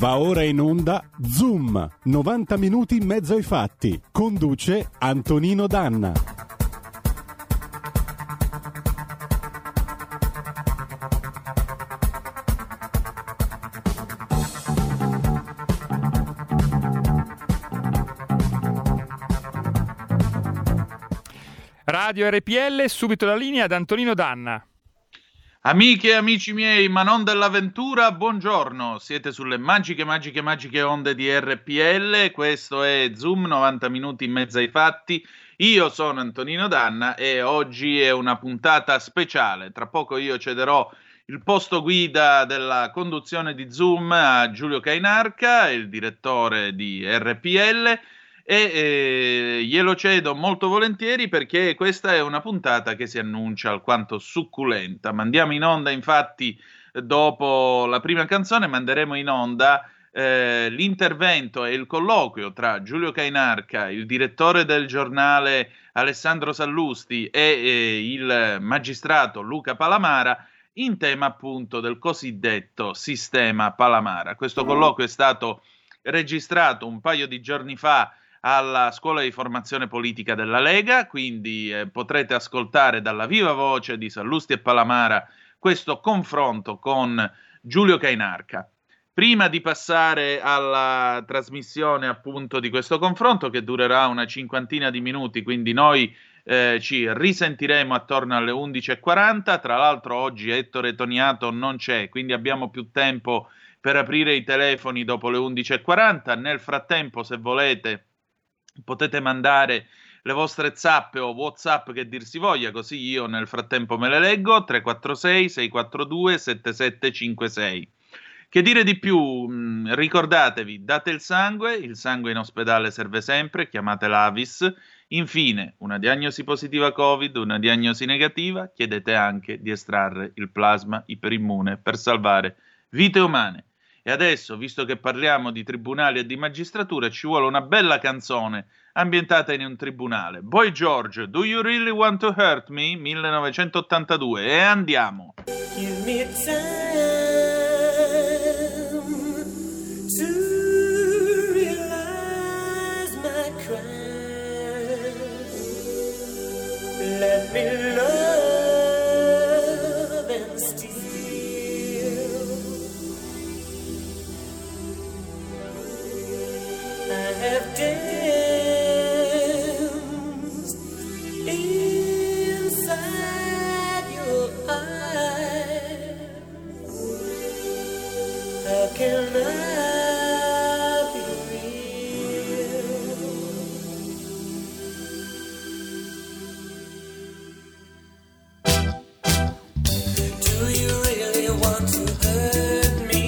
Va ora in onda Zoom, 90 minuti in mezzo ai fatti. Conduce Antonino Danna. Radio RPL, subito la linea ad Antonino Danna. Amiche e amici miei, ma non dell'avventura, buongiorno. Siete sulle magiche onde di RPL. Questo è Zoom, 90 minuti in mezzo ai fatti. Io sono Antonino Danna e oggi è una puntata speciale. Tra poco io cederò il posto guida della conduzione di Zoom a Giulio Cainarca, il direttore di RPL, e glielo cedo molto volentieri perché questa è una puntata che si annuncia alquanto succulenta. Mandiamo in onda, infatti, dopo la prima canzone, manderemo in onda l'intervento e il colloquio tra Giulio Cainarca, il direttore del giornale Alessandro Sallusti e il magistrato Luca Palamara in tema appunto del cosiddetto sistema Palamara. Questo colloquio è stato registrato un paio di giorni fa alla scuola di formazione politica della Lega, quindi potrete ascoltare dalla viva voce di Sallusti e Palamara questo confronto con Giulio Cainarca. Prima di passare alla trasmissione appunto di questo confronto, che durerà una cinquantina di minuti, quindi noi ci risentiremo attorno alle 11.40, tra l'altro oggi Ettore Toniato non c'è, quindi abbiamo più tempo per aprire i telefoni dopo le 11.40, nel frattempo se volete potete mandare le vostre zappe o WhatsApp, che dir si voglia, così io nel frattempo me le leggo. 346 642 7756. Che dire di più? Ricordatevi, date il sangue in ospedale serve sempre, chiamate l'Avis. Infine, una diagnosi positiva Covid, una diagnosi negativa, chiedete anche di estrarre il plasma iperimmune per salvare vite umane. E adesso, visto che parliamo di tribunali e di magistratura, ci vuole una bella canzone ambientata in un tribunale. Boy George, Do You Really Want to Hurt Me? 1982. E andiamo! Give me time to realize my crime. Let me love and steal. Have danced inside your eyes. How can I be real? Do you really want to hurt me?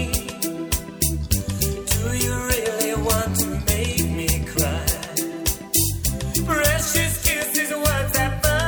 Do you really want to? Precious kisses, words that burn.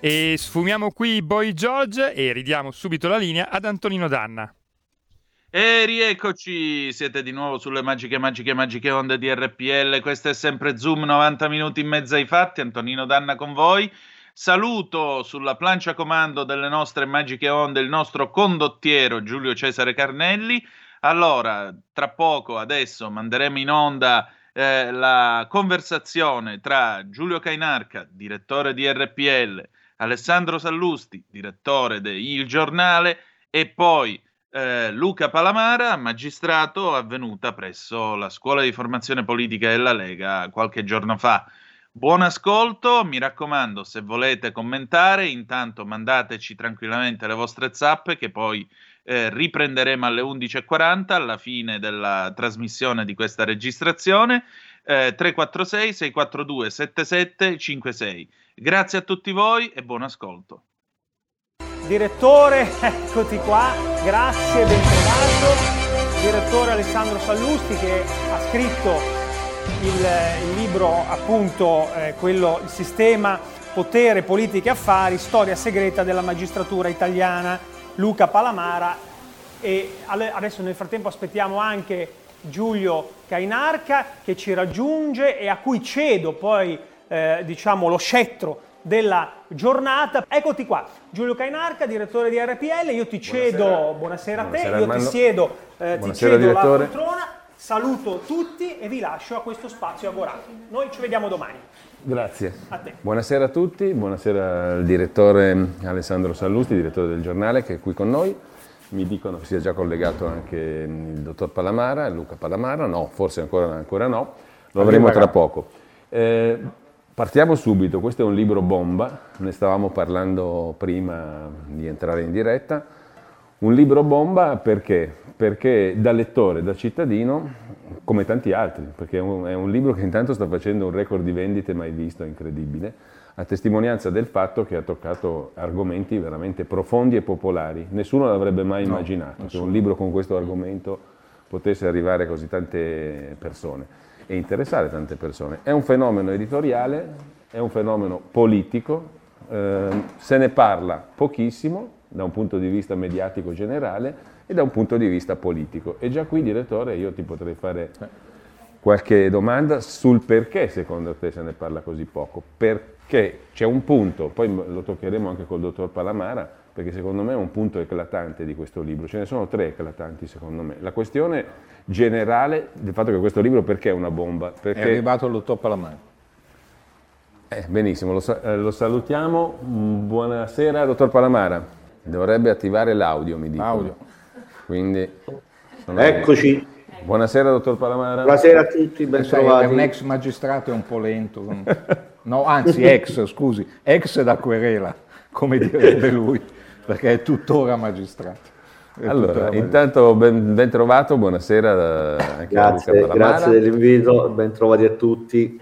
E sfumiamo qui Boy George e ridiamo subito la linea ad Antonino Danna. E rieccoci, siete di nuovo sulle magiche onde di RPL. Questo è sempre Zoom, 90 minuti in mezzo ai fatti. Antonino Danna con voi. Saluto sulla plancia comando delle nostre magiche onde il nostro condottiero Giulio Cesare Carnelli. Allora, tra poco, adesso, manderemo in onda la conversazione tra Giulio Cainarca, direttore di RPL, Alessandro Sallusti, direttore di Il Giornale, e poi Luca Palamara, magistrato, avvenuta presso la Scuola di Formazione Politica della Lega qualche giorno fa. Buon ascolto, mi raccomando, se volete commentare, intanto mandateci tranquillamente le vostre zappe che poi riprenderemo alle 11.40 alla fine della trasmissione di questa registrazione. 346 642 7756. Grazie a tutti voi e buon ascolto. Direttore, eccoti qua, grazie, ben trovato. Direttore Alessandro Sallusti, che ha scritto il libro, appunto, quello Il sistema, potere, politica e affari, storia segreta della magistratura italiana, Luca Palamara, e adesso nel frattempo aspettiamo anche Giulio Cainarca che ci raggiunge e a cui cedo poi diciamo lo scettro della giornata. Eccoti qua, Giulio Cainarca, direttore di RPL, io ti cedo, buonasera a te, buonasera, io Armando. ti cedo direttore. La poltrona, saluto tutti e vi lascio a questo spazio agorato. Noi ci vediamo domani. Grazie. A te. Buonasera a tutti, buonasera al direttore Alessandro Sallusti, direttore del Giornale, che è qui con noi. Mi dicono che sia già collegato anche il dottor Palamara, Luca Palamara, no, forse ancora no, lo avremo tra poco. Partiamo subito, questo è un libro bomba, ne stavamo parlando prima di entrare in diretta. Un libro bomba perché? Perché da lettore, da cittadino, come tanti altri, perché è un libro che intanto sta facendo un record di vendite mai visto, incredibile, a testimonianza del fatto che ha toccato argomenti veramente profondi e popolari. Nessuno l'avrebbe mai immaginato che un libro con questo argomento potesse arrivare a così tante persone e interessare tante persone. È un fenomeno editoriale, è un fenomeno politico, se ne parla pochissimo da un punto di vista mediatico generale e da un punto di vista politico. E già qui, direttore, io ti potrei fare qualche domanda sul perché secondo te se ne parla così poco, perché c'è un punto, poi lo toccheremo anche col dottor Palamara, perché secondo me è un punto eclatante di questo libro, ce ne sono tre eclatanti secondo me. La questione generale del fatto che questo libro perché è una bomba? Perché è arrivato il dottor Palamara. Benissimo, lo salutiamo, buonasera dottor Palamara, dovrebbe attivare l'audio mi dicono. Audio. Quindi, eccoci. Buonasera dottor Palamara. Buonasera a tutti, ben trovati. È un ex magistrato, è un po' lento. No, anzi ex da querela, come direbbe lui, perché è tuttora magistrato. Allora, intanto ben trovato, buonasera anche grazie, a Luca Palamara. Grazie dell'invito, ben trovati a tutti.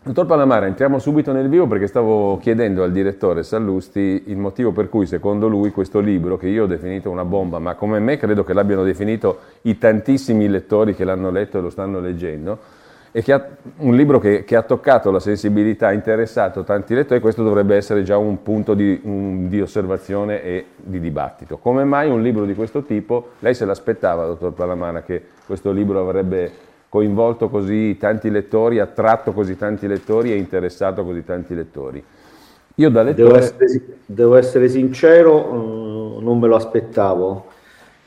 Dottor Palamara, entriamo subito nel vivo perché stavo chiedendo al direttore Sallusti il motivo per cui, secondo lui, questo libro, che io ho definito una bomba, ma come me credo che l'abbiano definito i tantissimi lettori che l'hanno letto e lo stanno leggendo, e che un libro che ha toccato la sensibilità, ha interessato tanti lettori, questo dovrebbe essere già un punto di osservazione e di dibattito. Come mai un libro di questo tipo? Lei se l'aspettava, dottor Palamara, che questo libro avrebbe coinvolto così tanti lettori, attratto così tanti lettori e interessato così tanti lettori? Io da lettore devo essere sincero, non me lo aspettavo,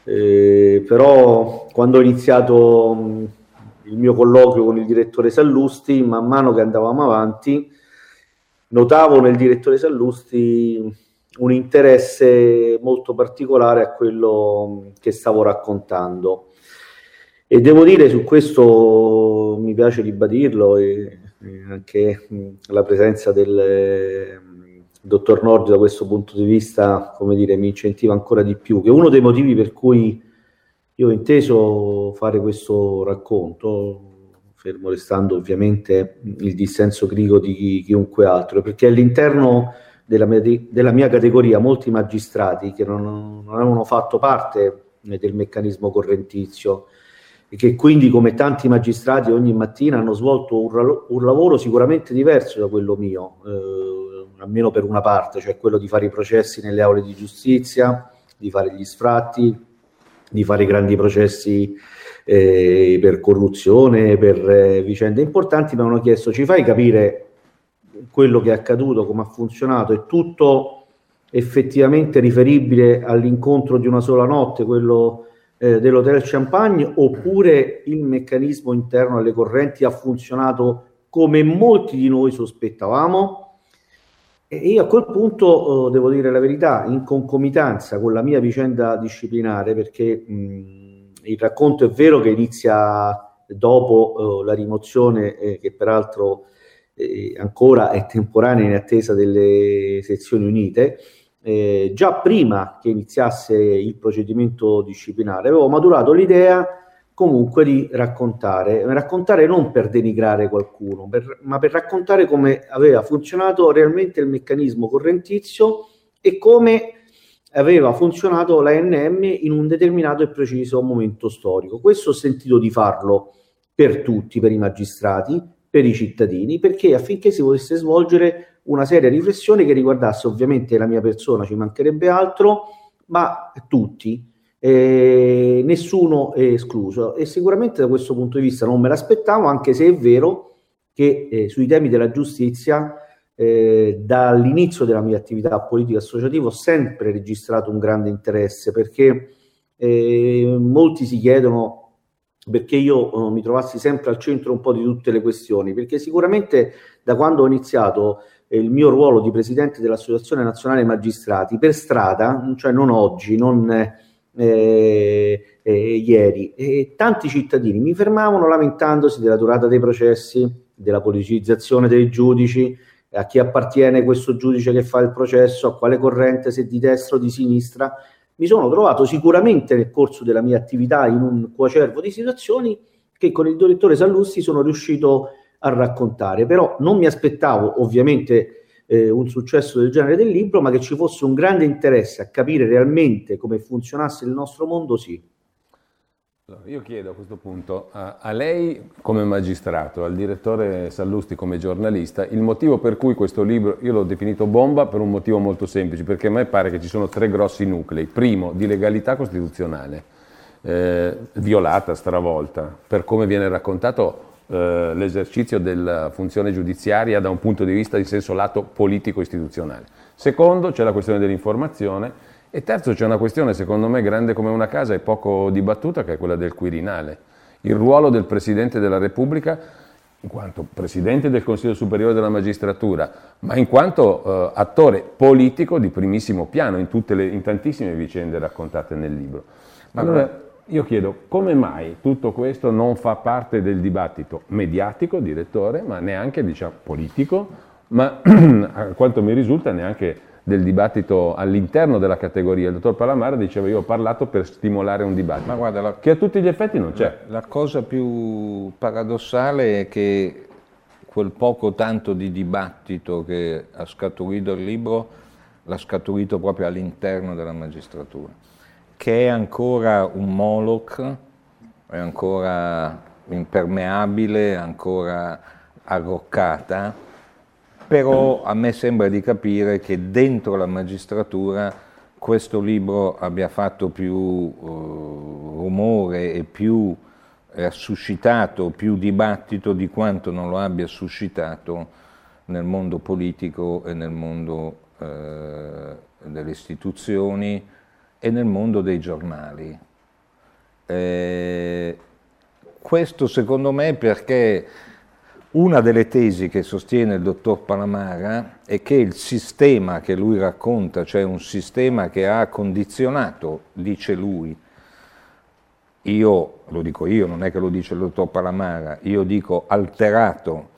però quando ho iniziato il mio colloquio con il direttore Sallusti, man mano che andavamo avanti notavo nel direttore Sallusti un interesse molto particolare a quello che stavo raccontando. E devo dire, su questo mi piace ribadirlo, e anche la presenza del dottor Nordi da questo punto di vista, come dire, mi incentiva ancora di più, che uno dei motivi per cui io ho inteso fare questo racconto fermo restando ovviamente il dissenso critico di chiunque altro, perché all'interno della mia categoria molti magistrati che non avevano fatto parte del meccanismo correntizio e che quindi, come tanti magistrati, ogni mattina hanno svolto un lavoro sicuramente diverso da quello mio, almeno per una parte, cioè quello di fare i processi nelle aule di giustizia, di fare gli sfratti, di fare grandi processi per corruzione, per vicende importanti. Mi hanno chiesto: ci fai capire quello che è accaduto, come ha funzionato, è tutto effettivamente riferibile all'incontro di una sola notte, quello dell'Hotel Champagne, oppure il meccanismo interno alle correnti ha funzionato come molti di noi sospettavamo? E io a quel punto, devo dire la verità, in concomitanza con la mia vicenda disciplinare, perché il racconto è vero che inizia dopo la rimozione, che peraltro ancora è temporanea in attesa delle sezioni unite, già prima che iniziasse il procedimento disciplinare avevo maturato l'idea comunque di raccontare non per denigrare qualcuno, ma per raccontare come aveva funzionato realmente il meccanismo correntizio e come aveva funzionato l'ANM in un determinato e preciso momento storico. Questo ho sentito di farlo per tutti, per i magistrati, per i cittadini, perché affinché si potesse svolgere una seria riflessione che riguardasse ovviamente la mia persona, ci mancherebbe altro, ma tutti, nessuno è escluso, e sicuramente da questo punto di vista non me l'aspettavo, anche se è vero che sui temi della giustizia dall'inizio della mia attività politica associativa ho sempre registrato un grande interesse, perché molti si chiedono perché io mi trovassi sempre al centro un po' di tutte le questioni, perché sicuramente da quando ho iniziato il mio ruolo di presidente dell'Associazione Nazionale Magistrati, per strada, cioè non oggi, non ieri, tanti cittadini mi fermavano lamentandosi della durata dei processi, della politicizzazione dei giudici, a chi appartiene questo giudice che fa il processo, a quale corrente, se di destra o di sinistra. Mi sono trovato sicuramente nel corso della mia attività in un coacervo di situazioni che con il direttore Sallusti sono riuscito a raccontare, però non mi aspettavo ovviamente un successo del genere del libro, ma che ci fosse un grande interesse a capire realmente come funzionasse il nostro mondo, sì. Io chiedo a questo punto a lei come magistrato, al direttore Sallusti come giornalista, il motivo per cui questo libro, io l'ho definito bomba per un motivo molto semplice, perché a me pare che ci sono tre grossi nuclei. Primo, di legalità costituzionale, violata, stravolta, per come viene raccontato l'esercizio della funzione giudiziaria da un punto di vista di senso lato politico-istituzionale. Secondo, c'è la questione dell'informazione. E terzo, c'è una questione secondo me grande come una casa e poco dibattuta, che è quella del Quirinale. Il ruolo del Presidente della Repubblica in quanto Presidente del Consiglio Superiore della Magistratura, ma in quanto attore politico di primissimo piano in tantissime vicende raccontate nel libro. Allora io chiedo, come mai tutto questo non fa parte del dibattito mediatico, direttore, ma neanche diciamo politico, ma a quanto mi risulta neanche del dibattito all'interno della categoria. Il dottor Palamara diceva: io ho parlato per stimolare un dibattito, ma guarda, che a tutti gli effetti non c'è. La cosa più paradossale è che quel poco tanto di dibattito che ha scaturito il libro l'ha scaturito proprio all'interno della magistratura, che è ancora un Moloch, è ancora impermeabile, ancora arroccata. Però a me sembra di capire che dentro la magistratura questo libro abbia fatto più rumore e più suscitato più dibattito di quanto non lo abbia suscitato nel mondo politico e nel mondo delle istituzioni e nel mondo dei giornali. Questo secondo me perché una delle tesi che sostiene il dottor Palamara è che il sistema che lui racconta, cioè un sistema che ha condizionato, dice lui, io lo dico io, non è che lo dice il dottor Palamara, io dico alterato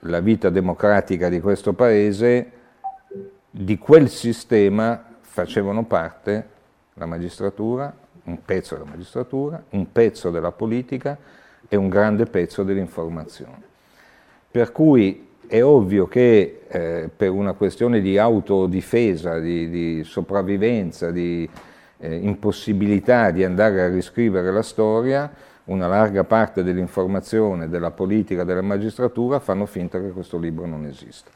la vita democratica di questo paese, di quel sistema facevano parte la magistratura, un pezzo della politica è un grande pezzo dell'informazione. Per cui è ovvio che per una questione di autodifesa, di sopravvivenza, di impossibilità di andare a riscrivere la storia, una larga parte dell'informazione, della politica, della magistratura fanno finta che questo libro non esista.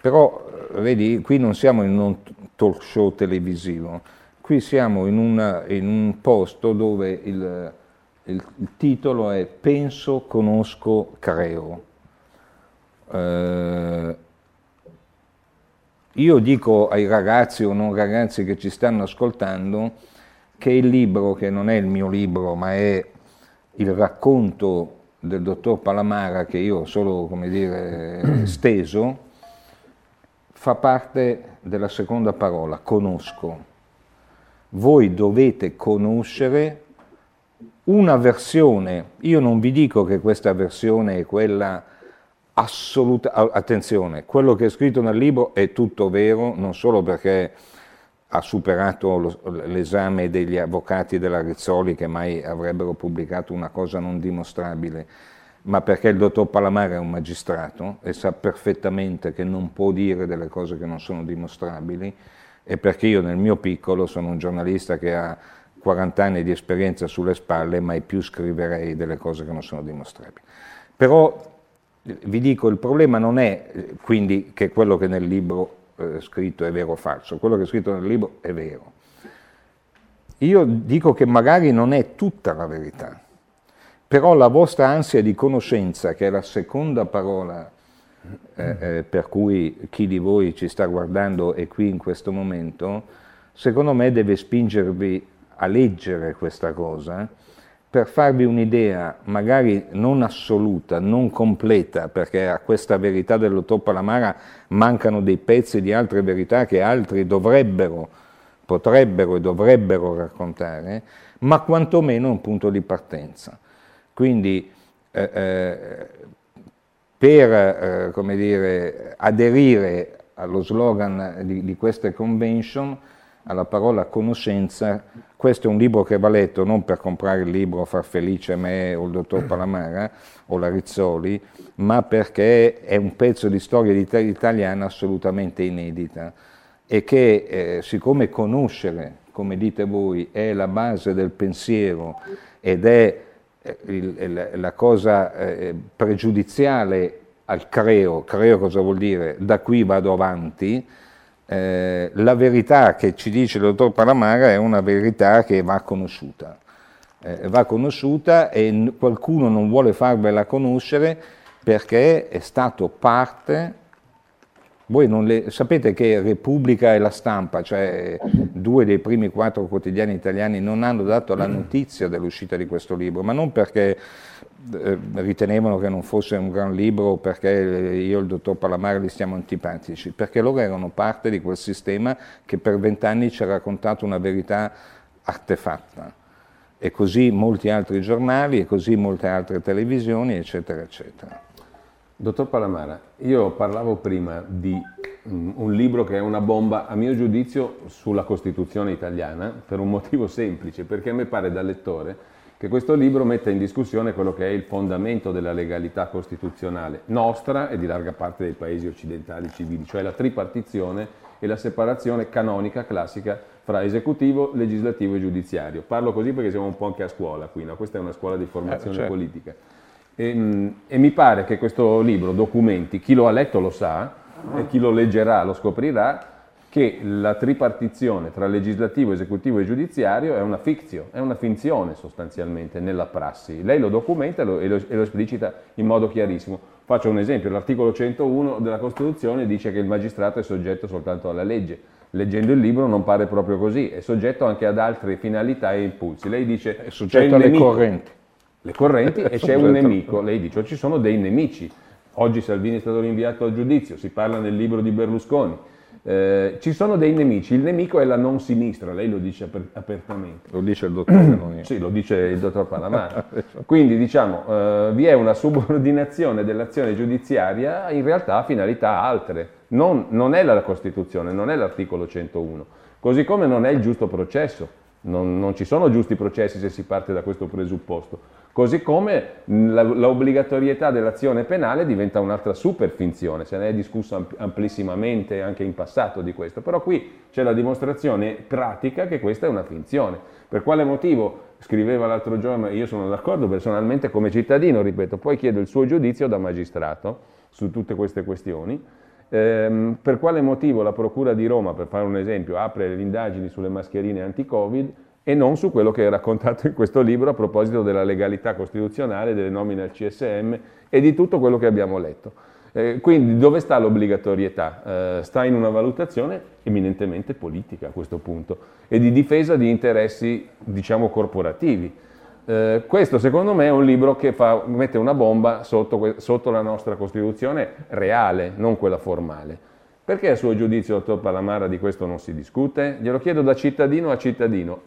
Però, vedi, qui non siamo in un talk show televisivo, qui siamo in un posto dove il titolo è Penso, conosco, creo. Io dico ai ragazzi o non ragazzi che ci stanno ascoltando che il libro, che non è il mio libro, ma è il racconto del dottor Palamara, che io ho solo, steso, fa parte della seconda parola, conosco. Voi dovete conoscere una versione, io non vi dico che questa versione è quella assoluta, attenzione, quello che è scritto nel libro è tutto vero, non solo perché ha superato l'esame degli avvocati della Rizzoli che mai avrebbero pubblicato una cosa non dimostrabile, ma perché il dottor Palamara è un magistrato e sa perfettamente che non può dire delle cose che non sono dimostrabili, e perché io nel mio piccolo sono un giornalista che ha 40 anni di esperienza sulle spalle, mai più scriverei delle cose che non sono dimostrabili. Però vi dico, il problema non è quindi che quello che nel libro scritto è vero o falso, quello che è scritto nel libro è vero. Io dico che magari non è tutta la verità, però la vostra ansia di conoscenza, che è la seconda parola per cui chi di voi ci sta guardando è qui in questo momento, secondo me deve spingervi a leggere questa cosa per farvi un'idea, magari non assoluta, non completa, perché a questa verità del dottor Palamara mancano dei pezzi di altre verità che altri potrebbero e dovrebbero raccontare, ma quantomeno un punto di partenza. Quindi per aderire allo slogan di queste convention, alla parola conoscenza, questo è un libro che va letto non per comprare il libro, far felice me o il dottor Palamara o la Rizzoli, ma perché è un pezzo di storia italiana assolutamente inedita e che siccome conoscere, come dite voi, è la base del pensiero ed è la cosa pregiudiziale al creo cosa vuol dire? Da qui vado avanti, la verità che ci dice il dottor Palamara è una verità che va conosciuta e qualcuno non vuole farvela conoscere perché è stato parte. Voi non le sapete che Repubblica e La Stampa, cioè due dei primi 4 quotidiani italiani, non hanno dato la notizia dell'uscita di questo libro, ma non perché ritenevano che non fosse un gran libro o perché io e il dottor Palamara li stiamo antipatici, perché loro erano parte di quel sistema che per 20 anni ci ha raccontato una verità artefatta. E così molti altri giornali, e così molte altre televisioni, eccetera, eccetera. Dottor Palamara, io parlavo prima di un libro che è una bomba, a mio giudizio, sulla Costituzione italiana, per un motivo semplice, perché a me pare da lettore che questo libro metta in discussione quello che è il fondamento della legalità costituzionale nostra e di larga parte dei paesi occidentali civili, cioè la tripartizione e la separazione canonica classica fra esecutivo, legislativo e giudiziario. Parlo così perché siamo un po' anche a scuola qui, no? Questa è una scuola di formazione politica. E mi pare che questo libro documenti, chi lo ha letto lo sa, e chi lo leggerà lo scoprirà, che la tripartizione tra legislativo, esecutivo e giudiziario è una fictio, è una finzione sostanzialmente nella prassi. Lei lo documenta e lo esplicita in modo chiarissimo. Faccio un esempio, l'articolo 101 della Costituzione dice che il magistrato è soggetto soltanto alla legge. Leggendo il libro non pare proprio così, è soggetto anche ad altre finalità e impulsi. Lei dice è soggetto alle correnti. Le correnti e c'è un nemico, lei dice, ci sono dei nemici. Oggi Salvini è stato rinviato a giudizio, si parla nel libro di Berlusconi. Ci sono dei nemici, il nemico è la non sinistra, lei lo dice apertamente. Lo dice il dottor Zanoni. Sì, lo dice il dottor Palamara. Quindi diciamo, vi è una subordinazione dell'azione giudiziaria in realtà a finalità altre. Non è la Costituzione, non è l'articolo 101, così come non è il giusto processo. Non ci sono giusti processi se si parte da questo presupposto. Così come l'obbligatorietà dell'azione penale diventa un'altra superfinzione, se ne è discusso amplissimamente anche in passato di questo, però qui c'è la dimostrazione pratica che questa è una finzione. Per quale motivo? Scriveva l'altro giorno, io sono d'accordo personalmente come cittadino, ripeto, poi chiedo il suo giudizio da magistrato su tutte queste questioni. Per quale motivo la Procura di Roma, per fare un esempio, apre le indagini sulle mascherine anti-Covid e non su quello che è raccontato in questo libro a proposito della legalità costituzionale, delle nomine al CSM e di tutto quello che abbiamo letto. Quindi dove sta l'obbligatorietà? Sta in una valutazione eminentemente politica a questo punto e di difesa di interessi, diciamo, corporativi. Questo secondo me è un libro che mette una bomba sotto la nostra Costituzione reale, non quella formale. Perché a suo giudizio, dottor Palamara, di questo non si discute? Glielo chiedo da cittadino a cittadino.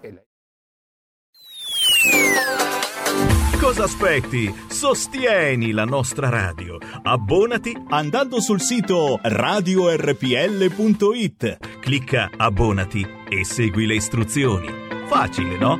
Cosa aspetti? Sostieni la nostra radio. Abbonati andando sul sito radiorpl.it. Clicca abbonati e segui le istruzioni. Facile, no?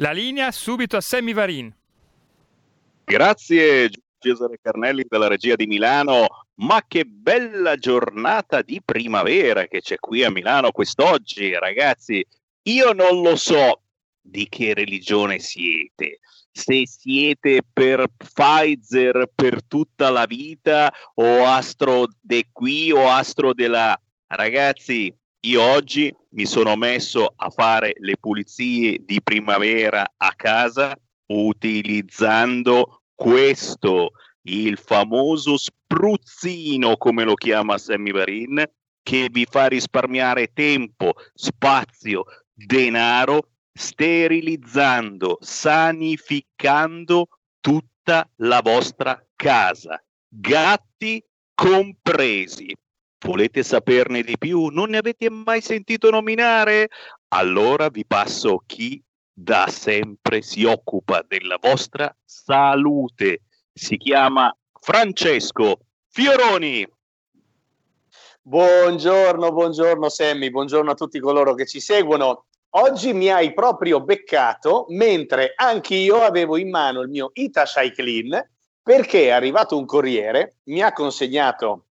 La linea subito a Sammy Varin. Grazie Cesare Carnelli della regia di Milano. Ma che bella giornata di primavera che c'è qui a Milano quest'oggi, ragazzi. Io non lo so di che religione siete, se siete per Pfizer per tutta la vita o astro de qui o astro de là. Ragazzi, io oggi mi sono messo a fare le pulizie di primavera a casa utilizzando questo, il famoso spruzzino, come lo chiama Sammy Varin, che vi fa risparmiare tempo, spazio, denaro, sterilizzando, sanificando tutta la vostra casa, gatti compresi. Volete saperne di più? Non ne avete mai sentito nominare? Allora vi passo chi da sempre si occupa della vostra salute. Si chiama Francesco Fioroni. Buongiorno Sammy, buongiorno a tutti coloro che ci seguono. Oggi mi hai proprio beccato mentre anch'io avevo in mano il mio Itacyclin, perché è arrivato un corriere, mi ha consegnato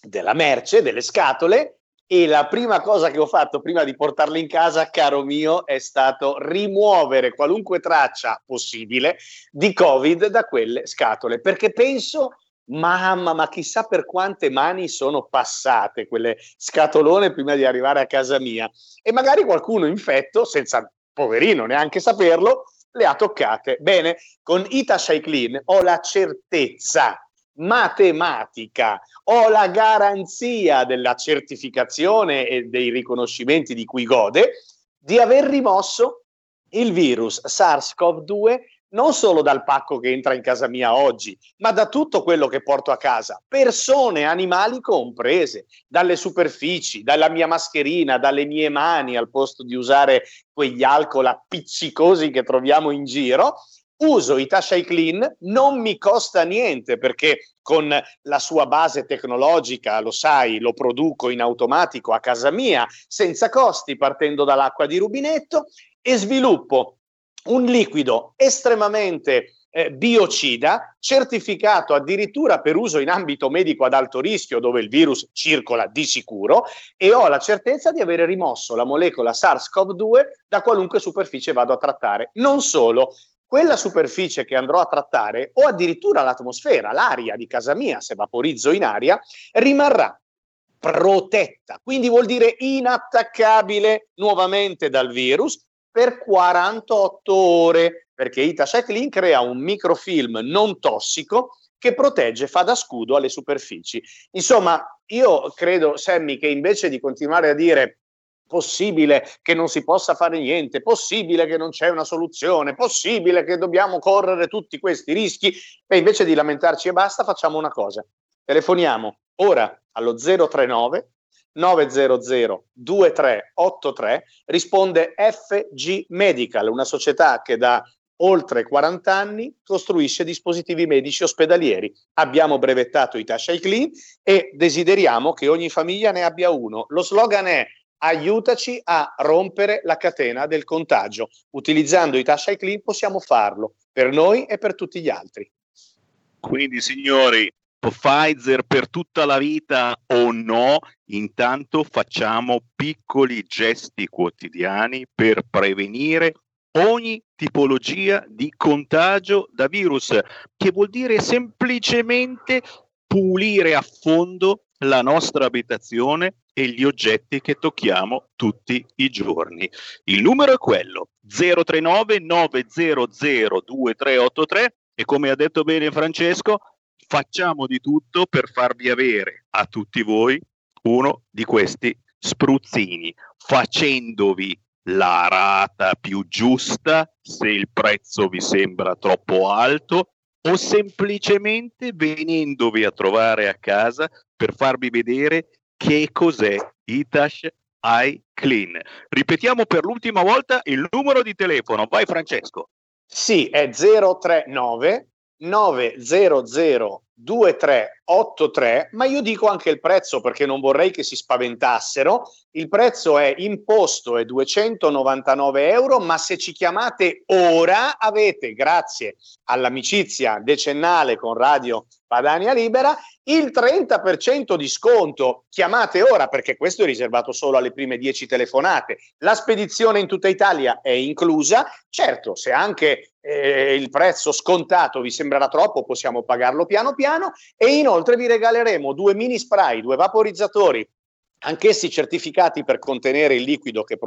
della merce, delle scatole, e la prima cosa che ho fatto prima di portarle in casa, caro mio, è stato rimuovere qualunque traccia possibile di Covid da quelle scatole, perché penso... Mamma, ma chissà per quante mani sono passate quelle scatolone prima di arrivare a casa mia, e magari qualcuno infetto, senza poverino neanche saperlo, le ha toccate. Bene, con Itacyclin ho la certezza matematica, ho la garanzia della certificazione e dei riconoscimenti di cui gode di aver rimosso il virus SARS-CoV-2 non solo dal pacco che entra in casa mia oggi, ma da tutto quello che porto a casa, persone, animali comprese, dalle superfici, dalla mia mascherina, dalle mie mani, al posto di usare quegli alcol appiccicosi che troviamo in giro. Uso Itacyclin, non mi costa niente perché con la sua base tecnologica, lo sai, lo produco in automatico a casa mia, senza costi, partendo dall'acqua di rubinetto, e sviluppo un liquido estremamente biocida, certificato addirittura per uso in ambito medico ad alto rischio, dove il virus circola di sicuro, e ho la certezza di avere rimosso la molecola SARS-CoV-2 da qualunque superficie vado a trattare. Non solo, quella superficie che andrò a trattare, o addirittura l'atmosfera, l'aria di casa mia, se vaporizzo in aria, rimarrà protetta, quindi vuol dire inattaccabile nuovamente dal virus, per 48 ore, perché Itacyclin crea un microfilm non tossico che protegge, fa da scudo alle superfici. Insomma, io credo, Sammy, che invece di continuare a dire possibile che non si possa fare niente, possibile che non c'è una soluzione, possibile che dobbiamo correre tutti questi rischi, e invece di lamentarci e basta, facciamo una cosa. Telefoniamo ora allo 039 900 2383, risponde FG Medical, una società che da oltre 40 anni costruisce dispositivi medici ospedalieri. Abbiamo brevettato Itacyclin e desideriamo che ogni famiglia ne abbia uno. Lo slogan è: aiutaci a rompere la catena del contagio. Utilizzando Itacyclin possiamo farlo, per noi e per tutti gli altri. Quindi, signori, Pfizer per tutta la vita o no? Intanto facciamo piccoli gesti quotidiani per prevenire ogni tipologia di contagio da virus, che vuol dire semplicemente pulire a fondo la nostra abitazione e gli oggetti che tocchiamo tutti i giorni. Il numero è quello: 039 900 2383, e come ha detto bene Francesco, facciamo di tutto per farvi avere a tutti voi uno di questi spruzzini, facendovi la rata più giusta se il prezzo vi sembra troppo alto, o semplicemente venendovi a trovare a casa per farvi vedere che cos'è Itacyclin. Ripetiamo per l'ultima volta il numero di telefono. Vai, Francesco. Sì, è 039 900 2383, ma io dico anche il prezzo perché non vorrei che si spaventassero. Il prezzo è imposto, è 299 euro, ma se ci chiamate ora avete, grazie all'amicizia decennale con Radio Padania Libera, il 30% di sconto. Chiamate ora, perché questo è riservato solo alle prime 10 telefonate. La spedizione in tutta Italia è inclusa. Certo, se anche il prezzo scontato vi sembrerà troppo, possiamo pagarlo piano piano, e inoltre vi regaleremo 2 mini spray, 2 vaporizzatori, anch'essi certificati per contenere il liquido che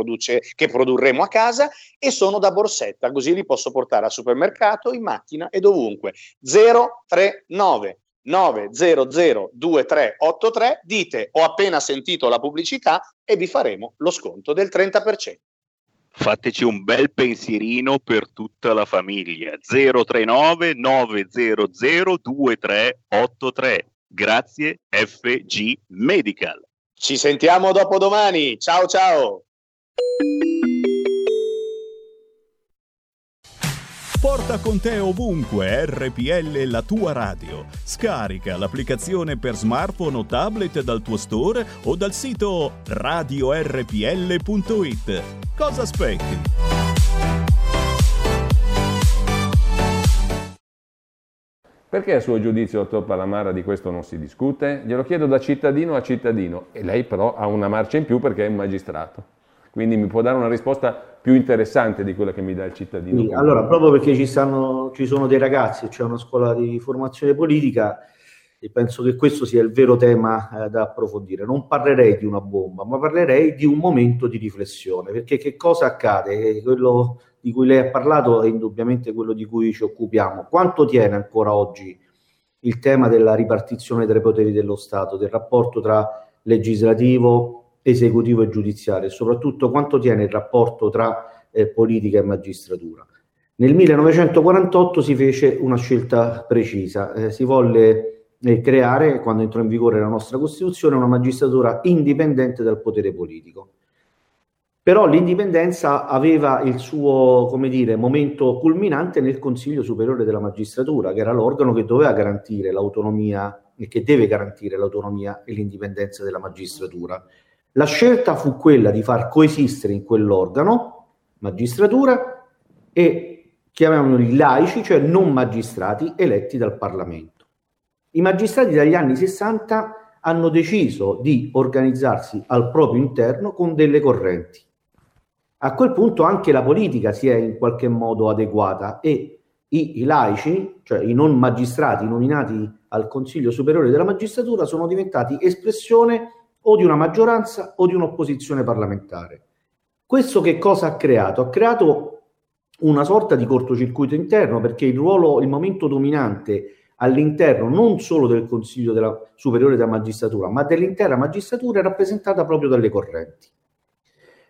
produrremo a casa, e sono da borsetta, così li posso portare al supermercato, in macchina e dovunque. 039 900 2383, dite "ho appena sentito la pubblicità" e vi faremo lo sconto del 30%. Fateci un bel pensierino per tutta la famiglia. 039 900 2383. Grazie FG Medical. Ci sentiamo dopodomani. Ciao ciao. Porta con te ovunque RPL, la tua radio. Scarica l'applicazione per smartphone o tablet dal tuo store o dal sito radiorpl.it. Cosa aspetti? Perché a suo giudizio, dottor Palamara, di questo non si discute? Glielo chiedo da cittadino a cittadino, e lei però ha una marcia in più perché è un magistrato. Quindi mi può dare una risposta più interessante di quella che mi dà il cittadino. Sì, allora, proprio perché ci sono dei ragazzi, c'è una scuola di formazione politica, e penso che questo sia il vero tema da approfondire. Non parlerei di una bomba, ma parlerei di un momento di riflessione, perché che cosa accade? Quello di cui lei ha parlato è indubbiamente quello di cui ci occupiamo. Quanto tiene ancora oggi il tema della ripartizione tra i poteri dello Stato, del rapporto tra legislativo, esecutivo e giudiziario, e soprattutto quanto tiene il rapporto tra politica e magistratura? Nel 1948 si fece una scelta precisa, si volle creare, quando entrò in vigore la nostra Costituzione, una magistratura indipendente dal potere politico. Però l'indipendenza aveva il suo, momento culminante nel Consiglio Superiore della Magistratura, che era l'organo che doveva garantire l'autonomia e che deve garantire l'autonomia e l'indipendenza della magistratura. La scelta fu quella di far coesistere in quell'organo magistratura e, chiamiamoli, laici, cioè non magistrati eletti dal Parlamento. I magistrati dagli anni 60 hanno deciso di organizzarsi al proprio interno con delle correnti. A quel punto anche la politica si è in qualche modo adeguata e i laici, cioè i non magistrati nominati al Consiglio Superiore della Magistratura, sono diventati espressione o di una maggioranza o di un'opposizione parlamentare. Questo che cosa ha creato? Ha creato una sorta di cortocircuito interno, perché il momento dominante all'interno non solo del Consiglio Superiore della Magistratura, ma dell'intera magistratura è rappresentata proprio dalle correnti.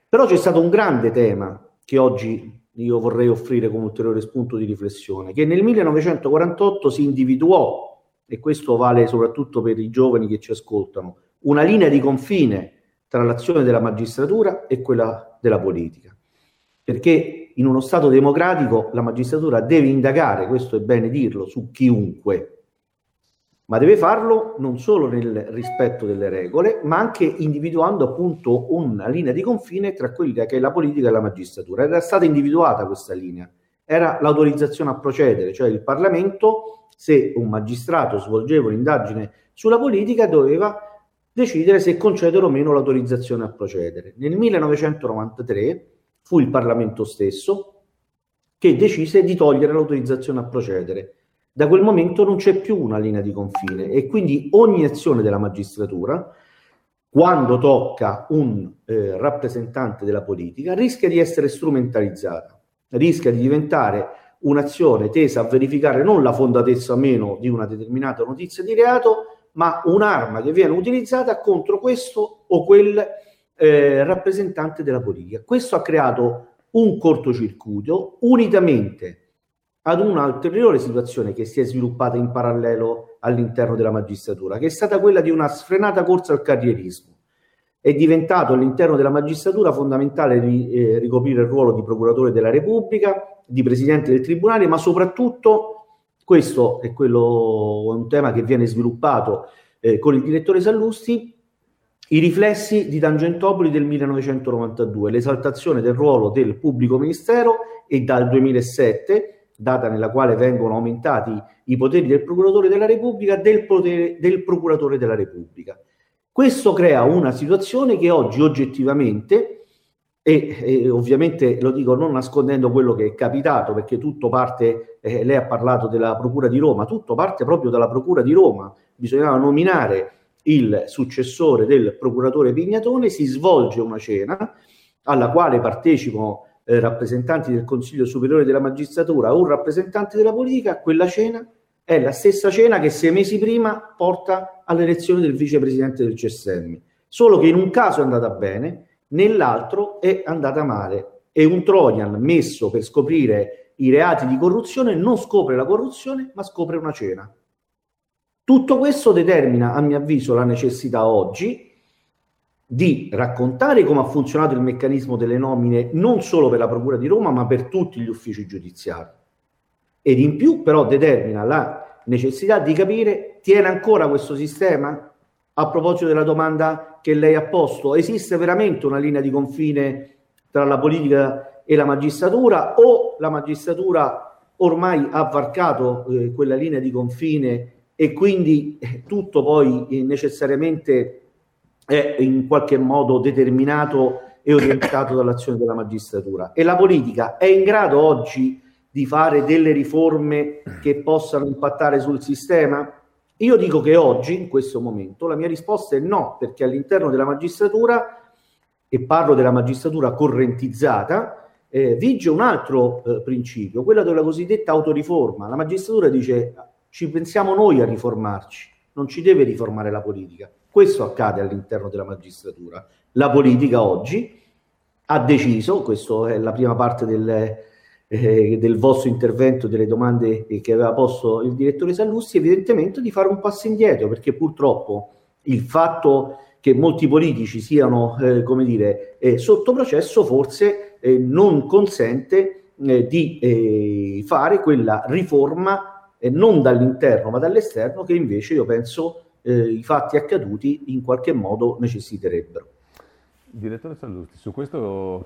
Però c'è stato un grande tema che oggi io vorrei offrire come ulteriore spunto di riflessione, che nel 1948 si individuò, e questo vale soprattutto per i giovani che ci ascoltano, una linea di confine tra l'azione della magistratura e quella della politica. Perché in uno Stato democratico la magistratura deve indagare, questo è bene dirlo, su chiunque, ma deve farlo non solo nel rispetto delle regole, ma anche individuando appunto una linea di confine tra quella che è la politica e la magistratura. Era stata individuata questa linea, era l'autorizzazione a procedere, cioè il Parlamento, se un magistrato svolgeva un'indagine sulla politica, doveva decidere se concedere o meno l'autorizzazione a procedere. Nel 1993 fu il Parlamento stesso che decise di togliere l'autorizzazione a procedere. Da quel momento non c'è più una linea di confine e quindi ogni azione della magistratura, quando tocca un rappresentante della politica, rischia di essere strumentalizzata, rischia di diventare un'azione tesa a verificare non la fondatezza o meno di una determinata notizia di reato, ma un'arma che viene utilizzata contro questo o quel rappresentante della politica. Questo ha creato un cortocircuito unitamente ad una ulteriore situazione che si è sviluppata in parallelo all'interno della magistratura, che è stata quella di una sfrenata corsa al carrierismo. È diventato all'interno della magistratura fondamentale ricoprire il ruolo di procuratore della Repubblica, di presidente del tribunale, ma soprattutto, questo è un tema che viene sviluppato con il direttore Sallusti, i riflessi di Tangentopoli del 1992, l'esaltazione del ruolo del pubblico ministero, e dal 2007, data nella quale vengono aumentati i poteri del procuratore della Repubblica, del procuratore della Repubblica. Questo crea una situazione che oggi oggettivamente, e ovviamente lo dico non nascondendo quello che è capitato, perché tutto parte, lei ha parlato della Procura di Roma, tutto parte proprio dalla Procura di Roma, bisognava nominare il successore del procuratore Pignatone, si svolge una cena alla quale partecipano rappresentanti del Consiglio Superiore della Magistratura, un rappresentante della politica. Quella cena è la stessa cena che 6 mesi prima porta all'elezione del vicepresidente del CSM, solo che in un caso è andata bene, nell'altro è andata male. È un Trojan messo per scoprire i reati di corruzione, non scopre la corruzione, ma scopre una cena. Tutto questo determina, a mio avviso, la necessità oggi di raccontare come ha funzionato il meccanismo delle nomine non solo per la Procura di Roma, ma per tutti gli uffici giudiziari. ed in più però determina la necessità di capire: tiene ancora questo sistema? A proposito della domanda che lei ha posto, esiste veramente una linea di confine tra la politica e la magistratura, o la magistratura ormai ha varcato quella linea di confine e quindi tutto poi necessariamente è in qualche modo determinato e orientato dall'azione della magistratura? E la politica è in grado oggi di fare delle riforme che possano impattare sul sistema? Io dico che oggi, in questo momento, la mia risposta è no, perché all'interno della magistratura, e parlo della magistratura correntizzata, vige un altro principio, quello della cosiddetta autoriforma. La magistratura dice: ci pensiamo noi a riformarci, non ci deve riformare la politica. Questo accade all'interno della magistratura. La politica oggi ha deciso, questa è la prima parte del vostro intervento, delle domande che aveva posto il direttore Sallusti, evidentemente di fare un passo indietro, perché purtroppo il fatto che molti politici siano sotto processo forse non consente di fare quella riforma non dall'interno ma dall'esterno che invece io penso i fatti accaduti in qualche modo necessiterebbero. Direttore Sallusti, su ciò che ha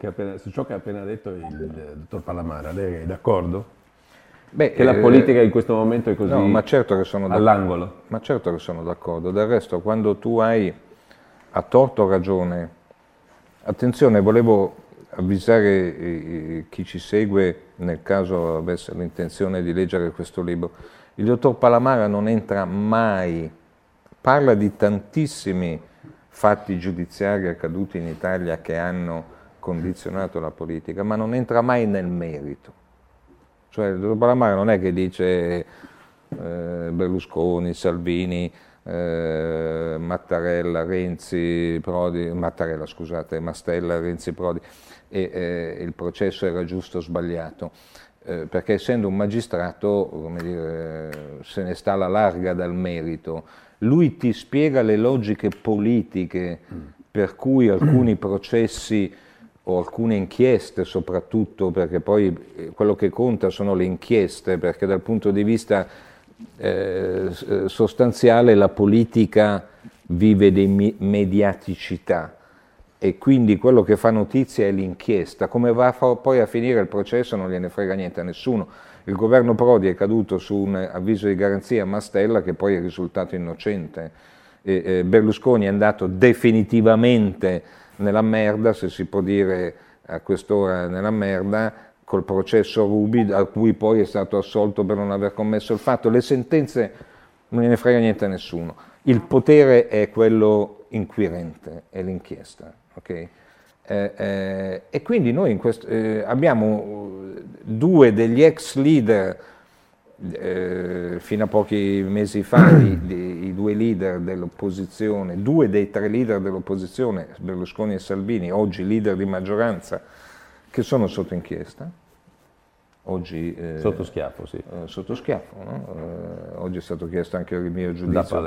appena detto il dottor Palamara, lei è d'accordo? Beh, che la politica in questo momento è così, no, ma certo che sono all'angolo? Ma certo che sono d'accordo. Del resto, quando tu hai a torto o ragione, attenzione, volevo avvisare chi ci segue, nel caso avesse l'intenzione di leggere questo libro, il dottor Palamara non entra mai, parla di tantissimi fatti giudiziari accaduti in Italia che hanno condizionato la politica, ma non entra mai nel merito. Cioè il dottor Palamara non è che dice Berlusconi, Salvini, Mattarella, Renzi, Prodi, Mastella, Renzi, Prodi, e il processo era giusto o sbagliato, perché essendo un magistrato, come dire, se ne sta alla larga dal merito. Lui ti spiega le logiche politiche per cui alcuni processi o alcune inchieste, soprattutto, perché poi quello che conta sono le inchieste, perché dal punto di vista sostanziale la politica vive di mediaticità e quindi quello che fa notizia è l'inchiesta. Come va poi a finire il processo non gliene frega niente a nessuno. Il governo Prodi è caduto su un avviso di garanzia a Mastella che poi è risultato innocente. Berlusconi è andato definitivamente nella merda, se si può dire a quest'ora nella merda, col processo Ruby, a cui poi è stato assolto per non aver commesso il fatto. Le sentenze non gliene frega niente a nessuno. Il potere è quello inquirente, è l'inchiesta. Okay? E quindi noi abbiamo due degli ex leader, fino a pochi mesi fa, i due leader dell'opposizione, due dei tre leader dell'opposizione, Berlusconi e Salvini, oggi leader di maggioranza, che sono sotto inchiesta. Oggi, sotto schiaffo, sì. Sotto schiaffo, no? Oggi è stato chiesto anche il mio giudizio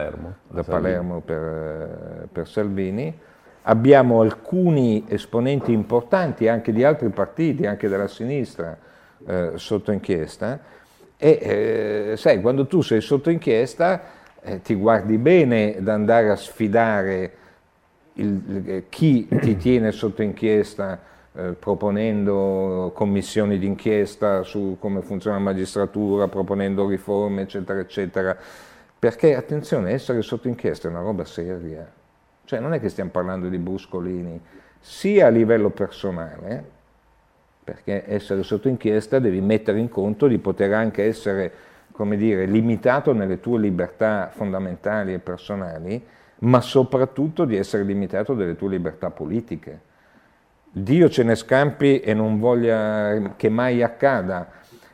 da Palermo per Salvini. Abbiamo alcuni esponenti importanti anche di altri partiti, anche della sinistra, sotto inchiesta e sai, quando tu sei sotto inchiesta ti guardi bene ad andare a sfidare chi ti tiene sotto inchiesta proponendo commissioni d'inchiesta su come funziona la magistratura, proponendo riforme, eccetera, eccetera. Perché, attenzione, essere sotto inchiesta è una roba seria. Cioè non è che stiamo parlando di bruscolini, sia a livello personale, perché essere sotto inchiesta devi mettere in conto di poter anche essere, come dire, limitato nelle tue libertà fondamentali e personali, ma soprattutto di essere limitato delle tue libertà politiche. Dio ce ne scampi e non voglia che mai accada,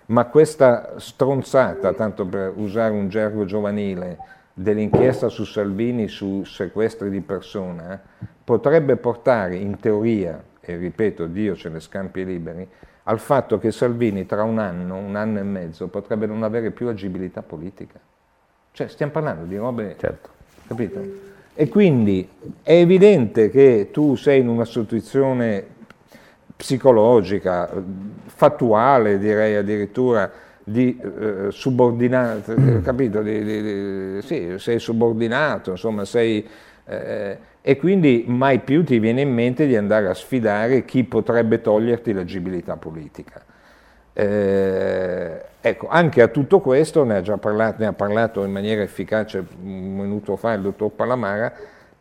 ma questa stronzata, tanto per usare un gergo giovanile, dell'inchiesta su Salvini su sequestri di persona potrebbe portare in teoria, e ripeto Dio ce ne scampi liberi, al fatto che Salvini tra un anno e mezzo potrebbe non avere più agibilità politica. Cioè stiamo parlando di robe, certo, capito? E quindi è evidente che tu sei in una situazione psicologica, fattuale direi addirittura, di subordinato, capito? Sì, sei subordinato, insomma, sei... e quindi mai più ti viene in mente di andare a sfidare chi potrebbe toglierti l'agibilità politica. Ecco, anche a tutto questo ne ha parlato in maniera efficace un minuto fa il dottor Palamara,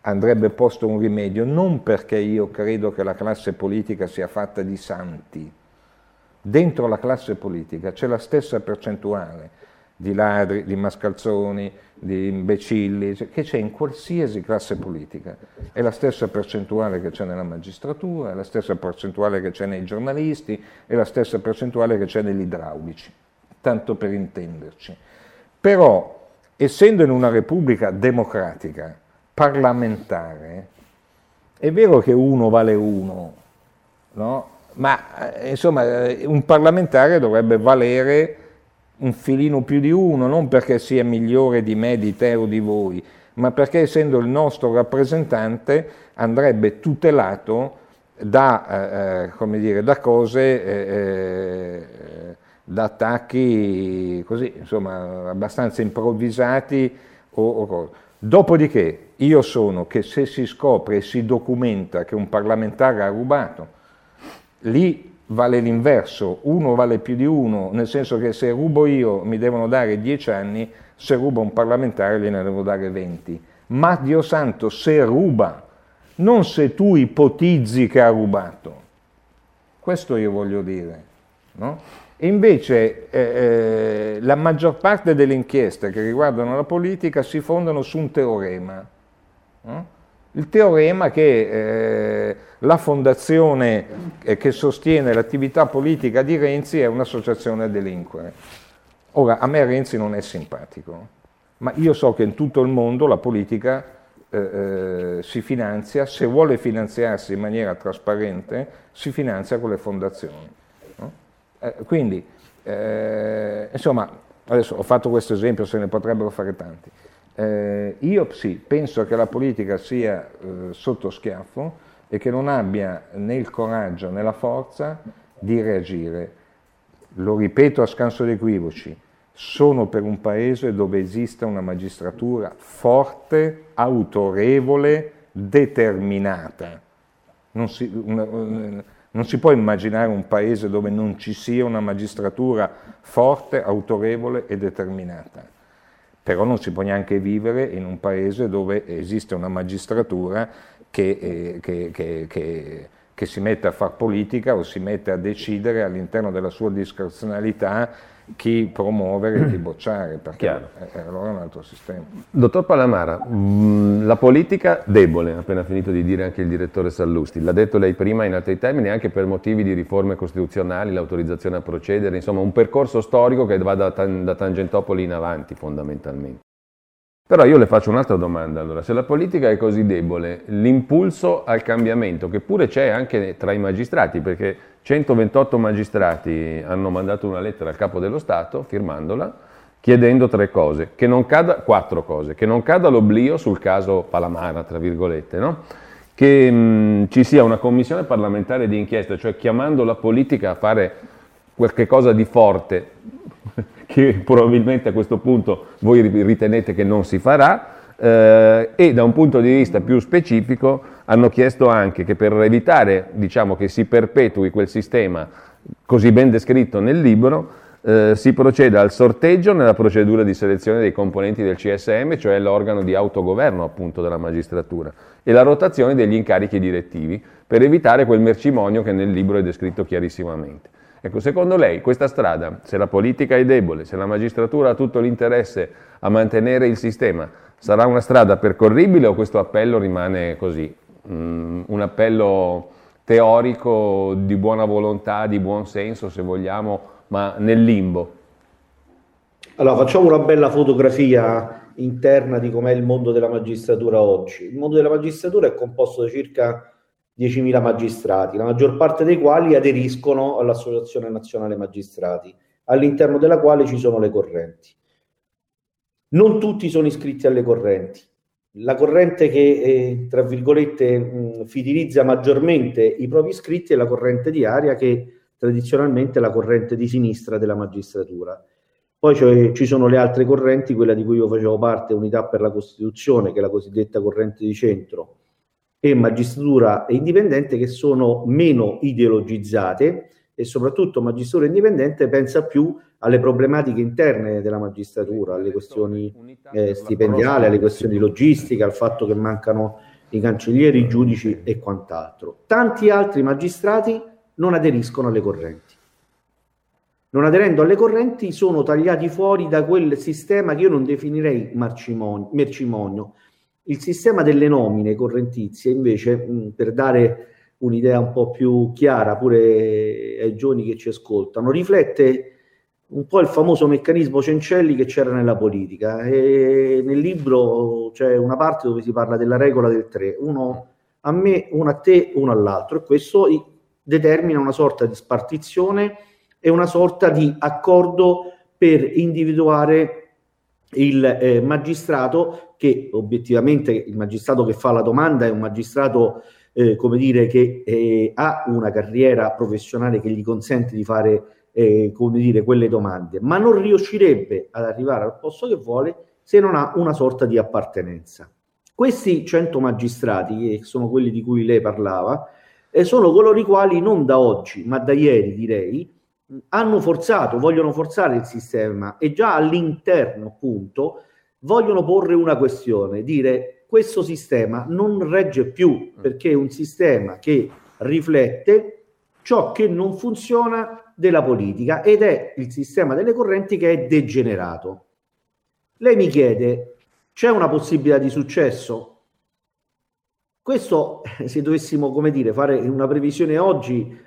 andrebbe posto un rimedio, non perché io credo che la classe politica sia fatta di santi. Dentro la classe politica c'è la stessa percentuale di ladri, di mascalzoni, di imbecilli, che c'è in qualsiasi classe politica. È la stessa percentuale che c'è nella magistratura, è la stessa percentuale che c'è nei giornalisti, è la stessa percentuale che c'è negli idraulici, tanto per intenderci. Però, essendo in una repubblica democratica, parlamentare, è vero che uno vale uno, no? Ma insomma un parlamentare dovrebbe valere un filino più di uno, non perché sia migliore di me, di te o di voi, ma perché essendo il nostro rappresentante andrebbe tutelato da, come dire, da cose, da attacchi così, insomma, abbastanza improvvisati o cose. Dopodiché io sono che se si scopre e si documenta che un parlamentare ha rubato, lì vale l'inverso, uno vale più di uno, nel senso che se rubo io mi devono dare 10 anni, se ruba un parlamentare gliene devo dare 20. Ma Dio santo, se ruba, non se tu ipotizzi che ha rubato. Questo io voglio dire, no? E invece la maggior parte delle inchieste che riguardano la politica si fondano su un teorema, no? Il teorema che la fondazione che sostiene l'attività politica di Renzi è un'associazione a delinquere. Ora, a me Renzi non è simpatico, ma io so che in tutto il mondo la politica si finanzia, se vuole finanziarsi in maniera trasparente, si finanzia con le fondazioni. No? Quindi, insomma, adesso ho fatto questo esempio, se ne potrebbero fare tanti. Io sì, penso che la politica sia sotto schiaffo e che non abbia né il coraggio né la forza di reagire. Lo ripeto a scanso di equivoci, sono per un paese dove esista una magistratura forte, autorevole, determinata. Non si può immaginare un paese dove non ci sia una magistratura forte, autorevole e determinata. Però non si può neanche vivere in un paese dove esiste una magistratura che si mette a far politica o si mette a decidere all'interno della sua discrezionalità chi promuovere e chi bocciare, perché allora è un altro sistema. Dottor Palamara, la politica debole, appena finito di dire anche il direttore Sallusti, l'ha detto lei prima in altri termini, anche per motivi di riforme costituzionali, l'autorizzazione a procedere, insomma un percorso storico che va da Tangentopoli in avanti fondamentalmente. Però io le faccio un'altra domanda allora, se la politica è così debole, l'impulso al cambiamento, che pure c'è anche tra i magistrati, perché 128 magistrati hanno mandato una lettera al Capo dello Stato, firmandola, chiedendo quattro cose, che non cada l'oblio sul caso Palamara, tra virgolette, no? Che ci sia una commissione parlamentare di inchiesta, cioè chiamando la politica a fare qualche cosa di forte, che probabilmente a questo punto voi ritenete che non si farà, e da un punto di vista più specifico hanno chiesto anche che per evitare, diciamo, che si perpetui quel sistema così ben descritto nel libro, si proceda al sorteggio nella procedura di selezione dei componenti del CSM, cioè l'organo di autogoverno appunto della magistratura, e la rotazione degli incarichi direttivi per evitare quel mercimonio che nel libro è descritto chiarissimamente. Ecco, secondo lei questa strada, se la politica è debole, se la magistratura ha tutto l'interesse a mantenere il sistema, sarà una strada percorribile o questo appello rimane così, un appello teorico di buona volontà, di buon senso se vogliamo, ma nel limbo? Allora, facciamo una bella fotografia interna di com'è il mondo della magistratura oggi. Il mondo della magistratura è composto da circa 10.000 magistrati, la maggior parte dei quali aderiscono all'Associazione Nazionale Magistrati, all'interno della quale ci sono le correnti. Non tutti sono iscritti alle correnti. La corrente che, tra virgolette, fidelizza maggiormente i propri iscritti è la corrente di area, che tradizionalmente è la corrente di sinistra della magistratura. Poi ci sono le altre correnti, quella di cui io facevo parte, Unità per la Costituzione, che è la cosiddetta corrente di centro, e Magistratura Indipendente, che sono meno ideologizzate, e soprattutto Magistratura Indipendente pensa più alle problematiche interne della magistratura, alle questioni stipendiali, alle questioni logistiche, al fatto che mancano i cancellieri, i giudici e quant'altro. Tanti altri magistrati non aderiscono alle correnti. Non aderendo alle correnti sono tagliati fuori da quel sistema che io non definirei mercimonio. Il sistema delle nomine correntizie, invece, per dare un'idea un po' più chiara pure ai giovani che ci ascoltano, riflette un po' il famoso meccanismo Cencelli che c'era nella politica. E nel libro c'è una parte dove si parla della regola del 3, uno a me, uno a te, uno all'altro, e questo determina una sorta di spartizione e una sorta di accordo per individuare il magistrato, che obiettivamente il magistrato che fa la domanda è un magistrato che ha una carriera professionale che gli consente di fare quelle domande, ma non riuscirebbe ad arrivare al posto che vuole se non ha una sorta di appartenenza. Questi 100 magistrati, che sono quelli di cui lei parlava, sono coloro i quali non da oggi, ma da ieri direi, vogliono forzare il sistema, e già all'interno appunto vogliono porre una questione, dire questo sistema non regge più, perché è un sistema che riflette ciò che non funziona della politica, ed è il sistema delle correnti che è degenerato. Lei mi chiede, c'è una possibilità di successo? Questo, se dovessimo fare una previsione oggi,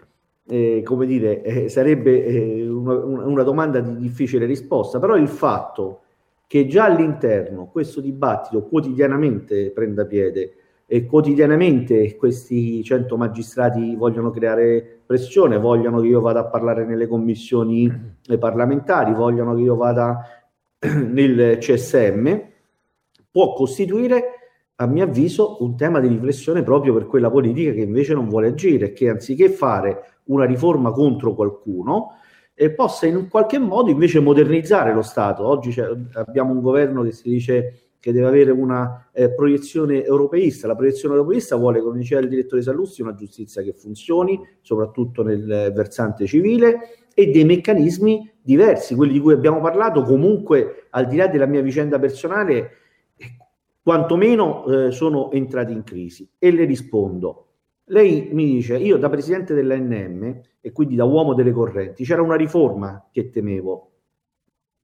sarebbe una domanda di difficile risposta, però il fatto che già all'interno questo dibattito quotidianamente prenda piede e quotidianamente questi 100 magistrati vogliono creare pressione, vogliono che io vada a parlare nelle commissioni parlamentari, vogliono che io vada nel CSM, può costituire, a mio avviso, un tema di riflessione proprio per quella politica che invece non vuole agire, che anziché fare una riforma contro qualcuno possa in qualche modo invece modernizzare lo Stato. Oggi abbiamo un governo che si dice che deve avere una proiezione europeista. La proiezione europeista vuole, come diceva il direttore Sallusti, una giustizia che funzioni, soprattutto nel versante civile, e dei meccanismi diversi, quelli di cui abbiamo parlato. Comunque, al di là della mia vicenda personale, quantomeno sono entrati in crisi. E le rispondo, lei mi dice, io da presidente dell'ANM e quindi da uomo delle correnti, c'era una riforma che temevo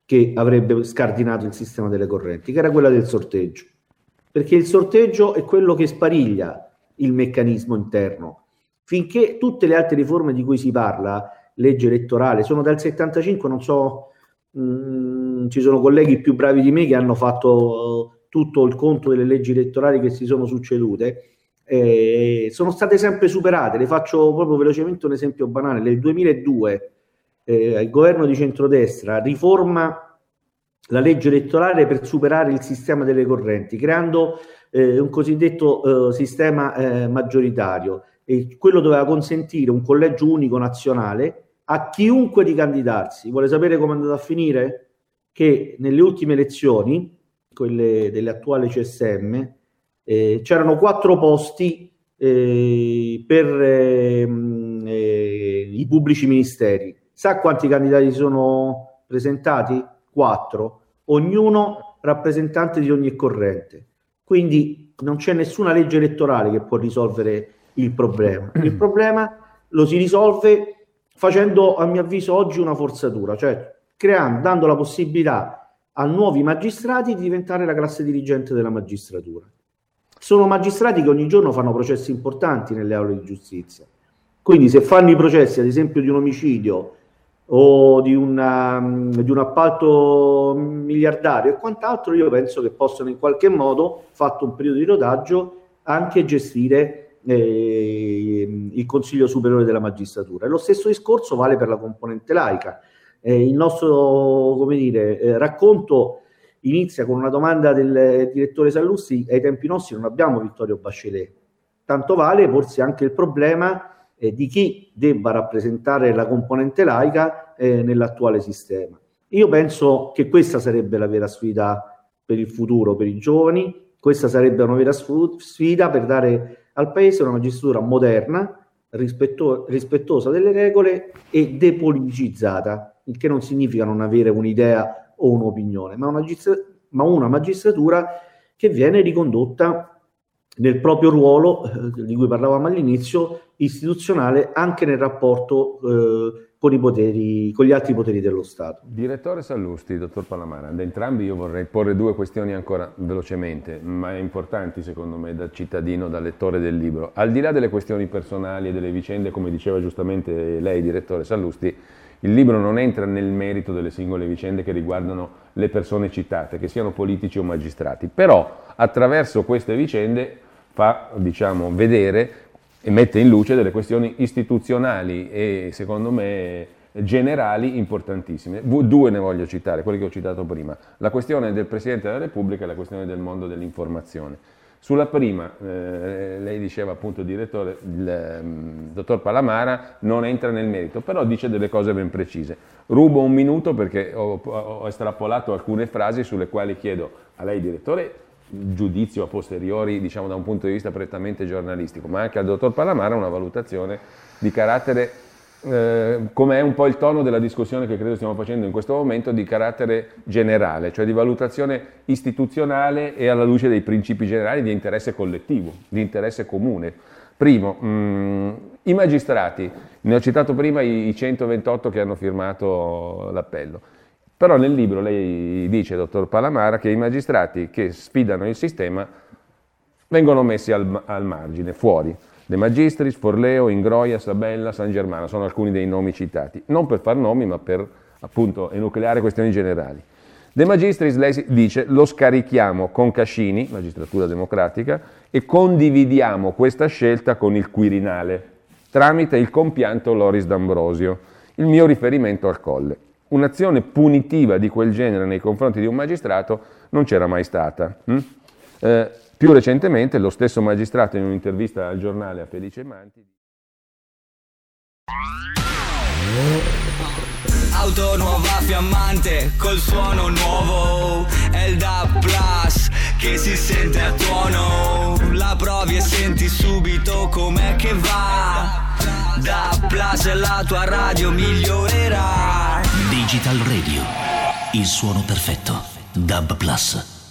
che avrebbe scardinato il sistema delle correnti, che era quella del sorteggio, perché il sorteggio è quello che spariglia il meccanismo interno. Finché tutte le altre riforme di cui si parla, legge elettorale, sono dal 75, non so, ci sono colleghi più bravi di me che hanno fatto tutto il conto delle leggi elettorali che si sono succedute, sono state sempre superate. Le faccio proprio velocemente un esempio banale. Nel 2002 il governo di centrodestra riforma la legge elettorale per superare il sistema delle correnti, creando un cosiddetto sistema maggioritario, e quello doveva consentire un collegio unico nazionale a chiunque di candidarsi. Vuole sapere come è andato a finire? Che nelle ultime elezioni, quelle dell'attuale CSM, c'erano 4 posti per i pubblici ministeri. Sa quanti candidati sono presentati? 4, ognuno rappresentante di ogni corrente. Quindi non c'è nessuna legge elettorale che può risolvere il problema. Il problema lo si risolve facendo, a mio avviso, oggi una forzatura, cioè dando la possibilità a nuovi magistrati di diventare la classe dirigente della magistratura. Sono magistrati che ogni giorno fanno processi importanti nelle aule di giustizia, quindi se fanno i processi ad esempio di un omicidio o di un appalto miliardario e quant'altro, io penso che possono in qualche modo, fatto un periodo di rodaggio, anche gestire il Consiglio Superiore della Magistratura. E lo stesso discorso vale per la componente laica. Il nostro racconto inizia con una domanda del direttore Sallusti: ai tempi nostri non abbiamo Vittorio Bachelet, tanto vale porsi anche il problema di chi debba rappresentare la componente laica nell'attuale sistema. Io penso che questa sarebbe la vera sfida per il futuro, per i giovani. Questa sarebbe una vera sfida per dare al Paese una magistratura moderna, rispettosa delle regole e depoliticizzata, il che non significa non avere un'idea o un'opinione, ma una magistratura che viene ricondotta nel proprio ruolo, di cui parlavamo all'inizio, istituzionale, anche nel rapporto con gli altri poteri dello Stato. Direttore Sallusti, dottor Palamara, ad entrambi io vorrei porre due questioni ancora velocemente, ma importanti secondo me da cittadino, da lettore del libro. Al di là delle questioni personali e delle vicende, come diceva giustamente lei, direttore Sallusti, il libro non entra nel merito delle singole vicende che riguardano le persone citate, che siano politici o magistrati, però attraverso queste vicende fa, diciamo, vedere e mette in luce delle questioni istituzionali e, secondo me, generali importantissime. Due ne voglio citare, quelle che ho citato prima. La questione del Presidente della Repubblica e la questione del mondo dell'informazione. Sulla prima, lei diceva appunto, direttore, dottor Palamara non entra nel merito, però dice delle cose ben precise. Rubo un minuto perché ho estrapolato alcune frasi sulle quali chiedo a lei, direttore, giudizio a posteriori, diciamo da un punto di vista prettamente giornalistico, ma anche al dottor Palamara una valutazione di carattere, come è un po' il tono della discussione che credo stiamo facendo in questo momento, di carattere generale, cioè di valutazione istituzionale e alla luce dei principi generali di interesse collettivo, di interesse comune. Primo, i magistrati, ne ho citato prima i 128 che hanno firmato l'appello. Però nel libro lei dice, dottor Palamara, che i magistrati che sfidano il sistema vengono messi al margine, fuori. De Magistris, Forleo, Ingroia, Sabella, San Germano, sono alcuni dei nomi citati. Non per far nomi, ma per appunto enucleare questioni generali. De Magistris, lei dice, lo scarichiamo con Cascini, magistratura democratica, e condividiamo questa scelta con il Quirinale, tramite il compianto Loris D'Ambrosio, il mio riferimento al Colle. Un'azione punitiva di quel genere nei confronti di un magistrato non c'era mai stata. Più recentemente lo stesso magistrato in un'intervista al giornale a Felice Manti. Auto nuova fiammante col suono nuovo, è il DAB Plus che si sente a tuono, la provi e senti subito com'è che va. DAB Plus è la tua radio, migliorerà. Digital Radio, il suono perfetto. DAB Plus.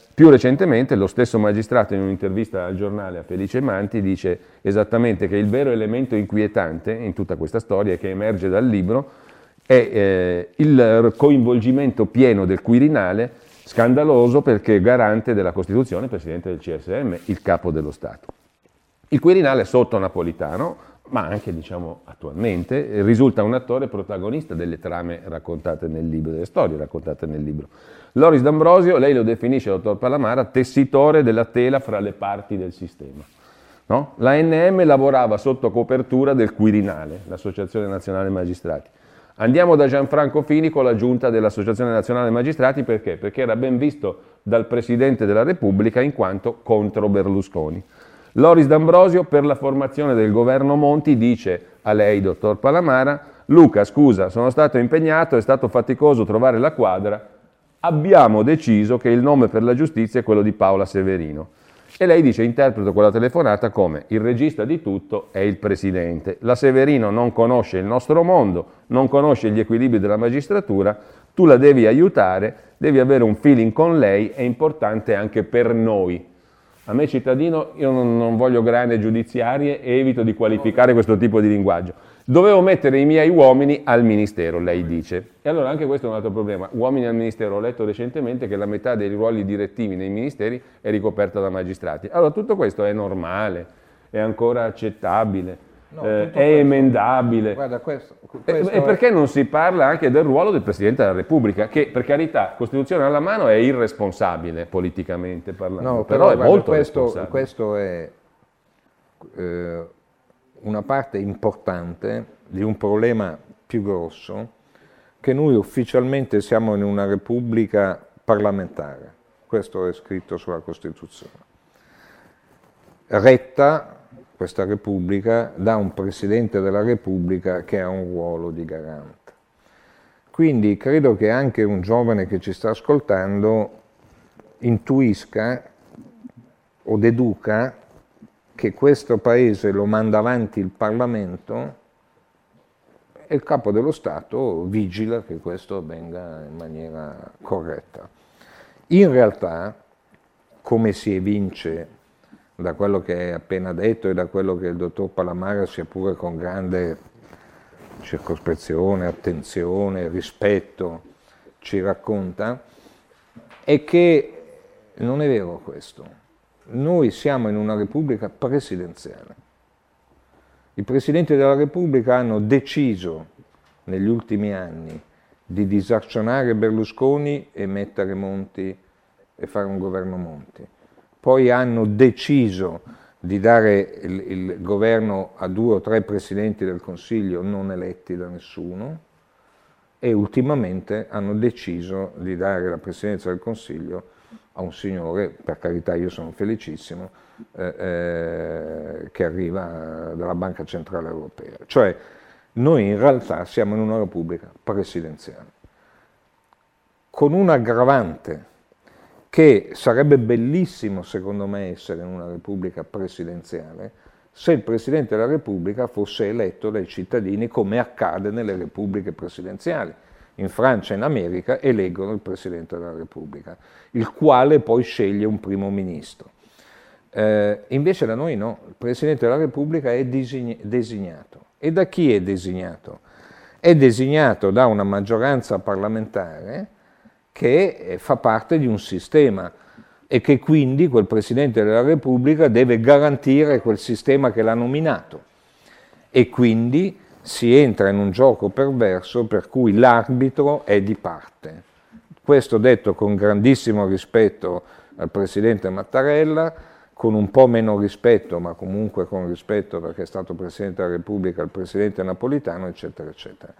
Più recentemente lo stesso magistrato in un'intervista al giornale a Felice Manti dice esattamente che il vero elemento inquietante in tutta questa storia che emerge dal libro è il coinvolgimento pieno del Quirinale, scandaloso perché garante della Costituzione, presidente del CSM, il capo dello Stato. Il Quirinale sotto Napolitano, ma anche diciamo attualmente, risulta un attore protagonista delle trame raccontate nel libro, delle storie raccontate nel libro. Loris D'Ambrosio, lei lo definisce, dottor Palamara, tessitore della tela fra le parti del sistema. No? La NM lavorava sotto copertura del Quirinale, l'Associazione Nazionale Magistrati. Andiamo da Gianfranco Fini con la giunta dell'Associazione Nazionale Magistrati, perché? Perché era ben visto dal Presidente della Repubblica in quanto contro Berlusconi. Loris D'Ambrosio per la formazione del governo Monti dice a lei, dottor Palamara, Luca, scusa, sono stato impegnato, è stato faticoso trovare la quadra, abbiamo deciso che il nome per la giustizia è quello di Paola Severino. E lei dice, interpreto quella telefonata come il regista di tutto è il presidente. La Severino non conosce il nostro mondo, non conosce gli equilibri della magistratura, tu la devi aiutare, devi avere un feeling con lei, è importante anche per noi. A me cittadino, io non voglio grane giudiziarie e evito di qualificare questo tipo di linguaggio. Dovevo mettere i miei uomini al ministero, lei dice. E allora anche questo è un altro problema. Uomini al ministero, ho letto recentemente che la metà dei ruoli direttivi nei ministeri è ricoperta da magistrati. Allora tutto questo è normale, è ancora accettabile, è emendabile. Guarda, questo e perché non si parla anche del ruolo del Presidente della Repubblica, che per carità, Costituzione alla mano, è irresponsabile politicamente parlando, però è molto responsabile. Questo è una parte importante di un problema più grosso, che noi ufficialmente siamo in una repubblica parlamentare, questo è scritto sulla Costituzione, retta questa repubblica da un Presidente della Repubblica che ha un ruolo di garante. Quindi credo che anche un giovane che ci sta ascoltando intuisca o deduca che questo Paese lo manda avanti il Parlamento e il Capo dello Stato vigila che questo avvenga in maniera corretta. In realtà, come si evince da quello che è appena detto e da quello che il dottor Palamara, sia pure con grande circospezione, attenzione, rispetto, ci racconta, è che non è vero questo. Noi siamo in una repubblica presidenziale. I presidenti della Repubblica hanno deciso negli ultimi anni di disarcionare Berlusconi e mettere Monti e fare un governo Monti. Poi hanno deciso di dare il governo a 2 o 3 presidenti del Consiglio non eletti da nessuno e ultimamente hanno deciso di dare la presidenza del Consiglio a un signore, per carità io sono felicissimo, che arriva dalla Banca Centrale Europea. Cioè noi in realtà siamo in una repubblica presidenziale, con un aggravante, che sarebbe bellissimo secondo me essere in una repubblica presidenziale se il Presidente della Repubblica fosse eletto dai cittadini, come accade nelle repubbliche presidenziali. In Francia e in America eleggono il Presidente della Repubblica, il quale poi sceglie un primo ministro. Invece da noi no, il Presidente della Repubblica è designato. E da chi è designato? È designato da una maggioranza parlamentare che fa parte di un sistema e che quindi quel Presidente della Repubblica deve garantire quel sistema che l'ha nominato, e quindi si entra in un gioco perverso per cui l'arbitro è di parte. Questo detto con grandissimo rispetto al Presidente Mattarella, con un po' meno rispetto, ma comunque con rispetto perché è stato Presidente della Repubblica, il Presidente Napolitano, eccetera, eccetera.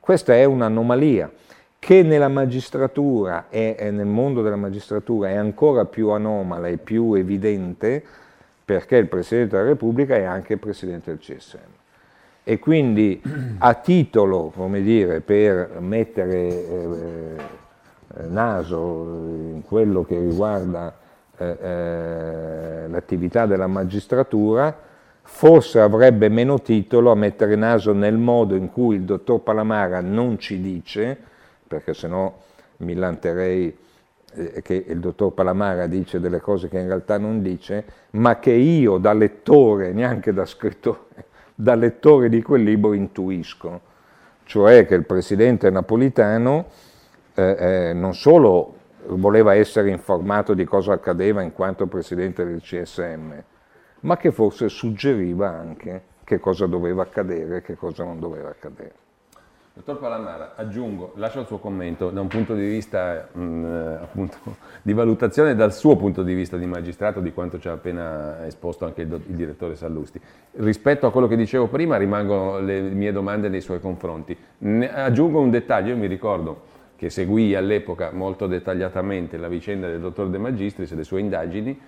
Questa è un'anomalia che nella magistratura e nel mondo della magistratura è ancora più anomala e più evidente, perché il Presidente della Repubblica è anche il Presidente del CSM. E quindi a titolo, come dire, per mettere naso in quello che riguarda l'attività della magistratura, forse avrebbe meno titolo a mettere naso nel modo in cui il dottor Palamara non ci dice, perché sennò mi vanterei che il dottor Palamara dice delle cose che in realtà non dice, ma che io da lettore, neanche da scrittore, da lettore di quel libro intuisco, cioè che il presidente Napolitano non solo voleva essere informato di cosa accadeva in quanto presidente del CSM, ma che forse suggeriva anche che cosa doveva accadere e che cosa non doveva accadere. Dottor Palamara, aggiungo, lascio il suo commento da un punto di vista appunto di valutazione, dal suo punto di vista di magistrato, di quanto ci ha appena esposto anche il direttore Sallusti. Rispetto a quello che dicevo prima rimangono le mie domande nei suoi confronti. Aggiungo un dettaglio, io mi ricordo che seguì all'epoca molto dettagliatamente la vicenda del dottor De Magistris e le sue indagini,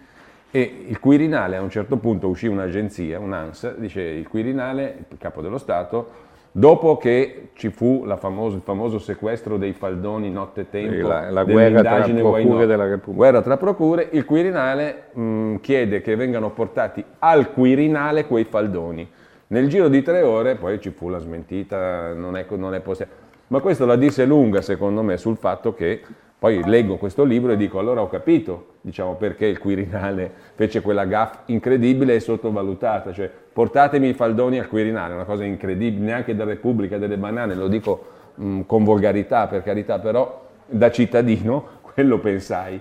e il Quirinale, a un certo punto uscì un'agenzia, un'ANSA, dice il Quirinale, il capo dello Stato, dopo che ci fu il famoso sequestro dei faldoni notte tempo, la guerra tra procure della Repubblica. Guerra tra procure, il Quirinale chiede che vengano portati al Quirinale quei faldoni. Nel giro di 3 ore poi ci fu la smentita, non è possibile. Ma questo la disse lunga, secondo me, sul fatto che poi leggo questo libro e dico allora ho capito, diciamo, perché il Quirinale fece quella gaffe incredibile e sottovalutata, cioè portatemi i faldoni al Quirinale, una cosa incredibile, neanche da Repubblica delle Banane, lo dico con volgarità, per carità, però da cittadino quello pensai.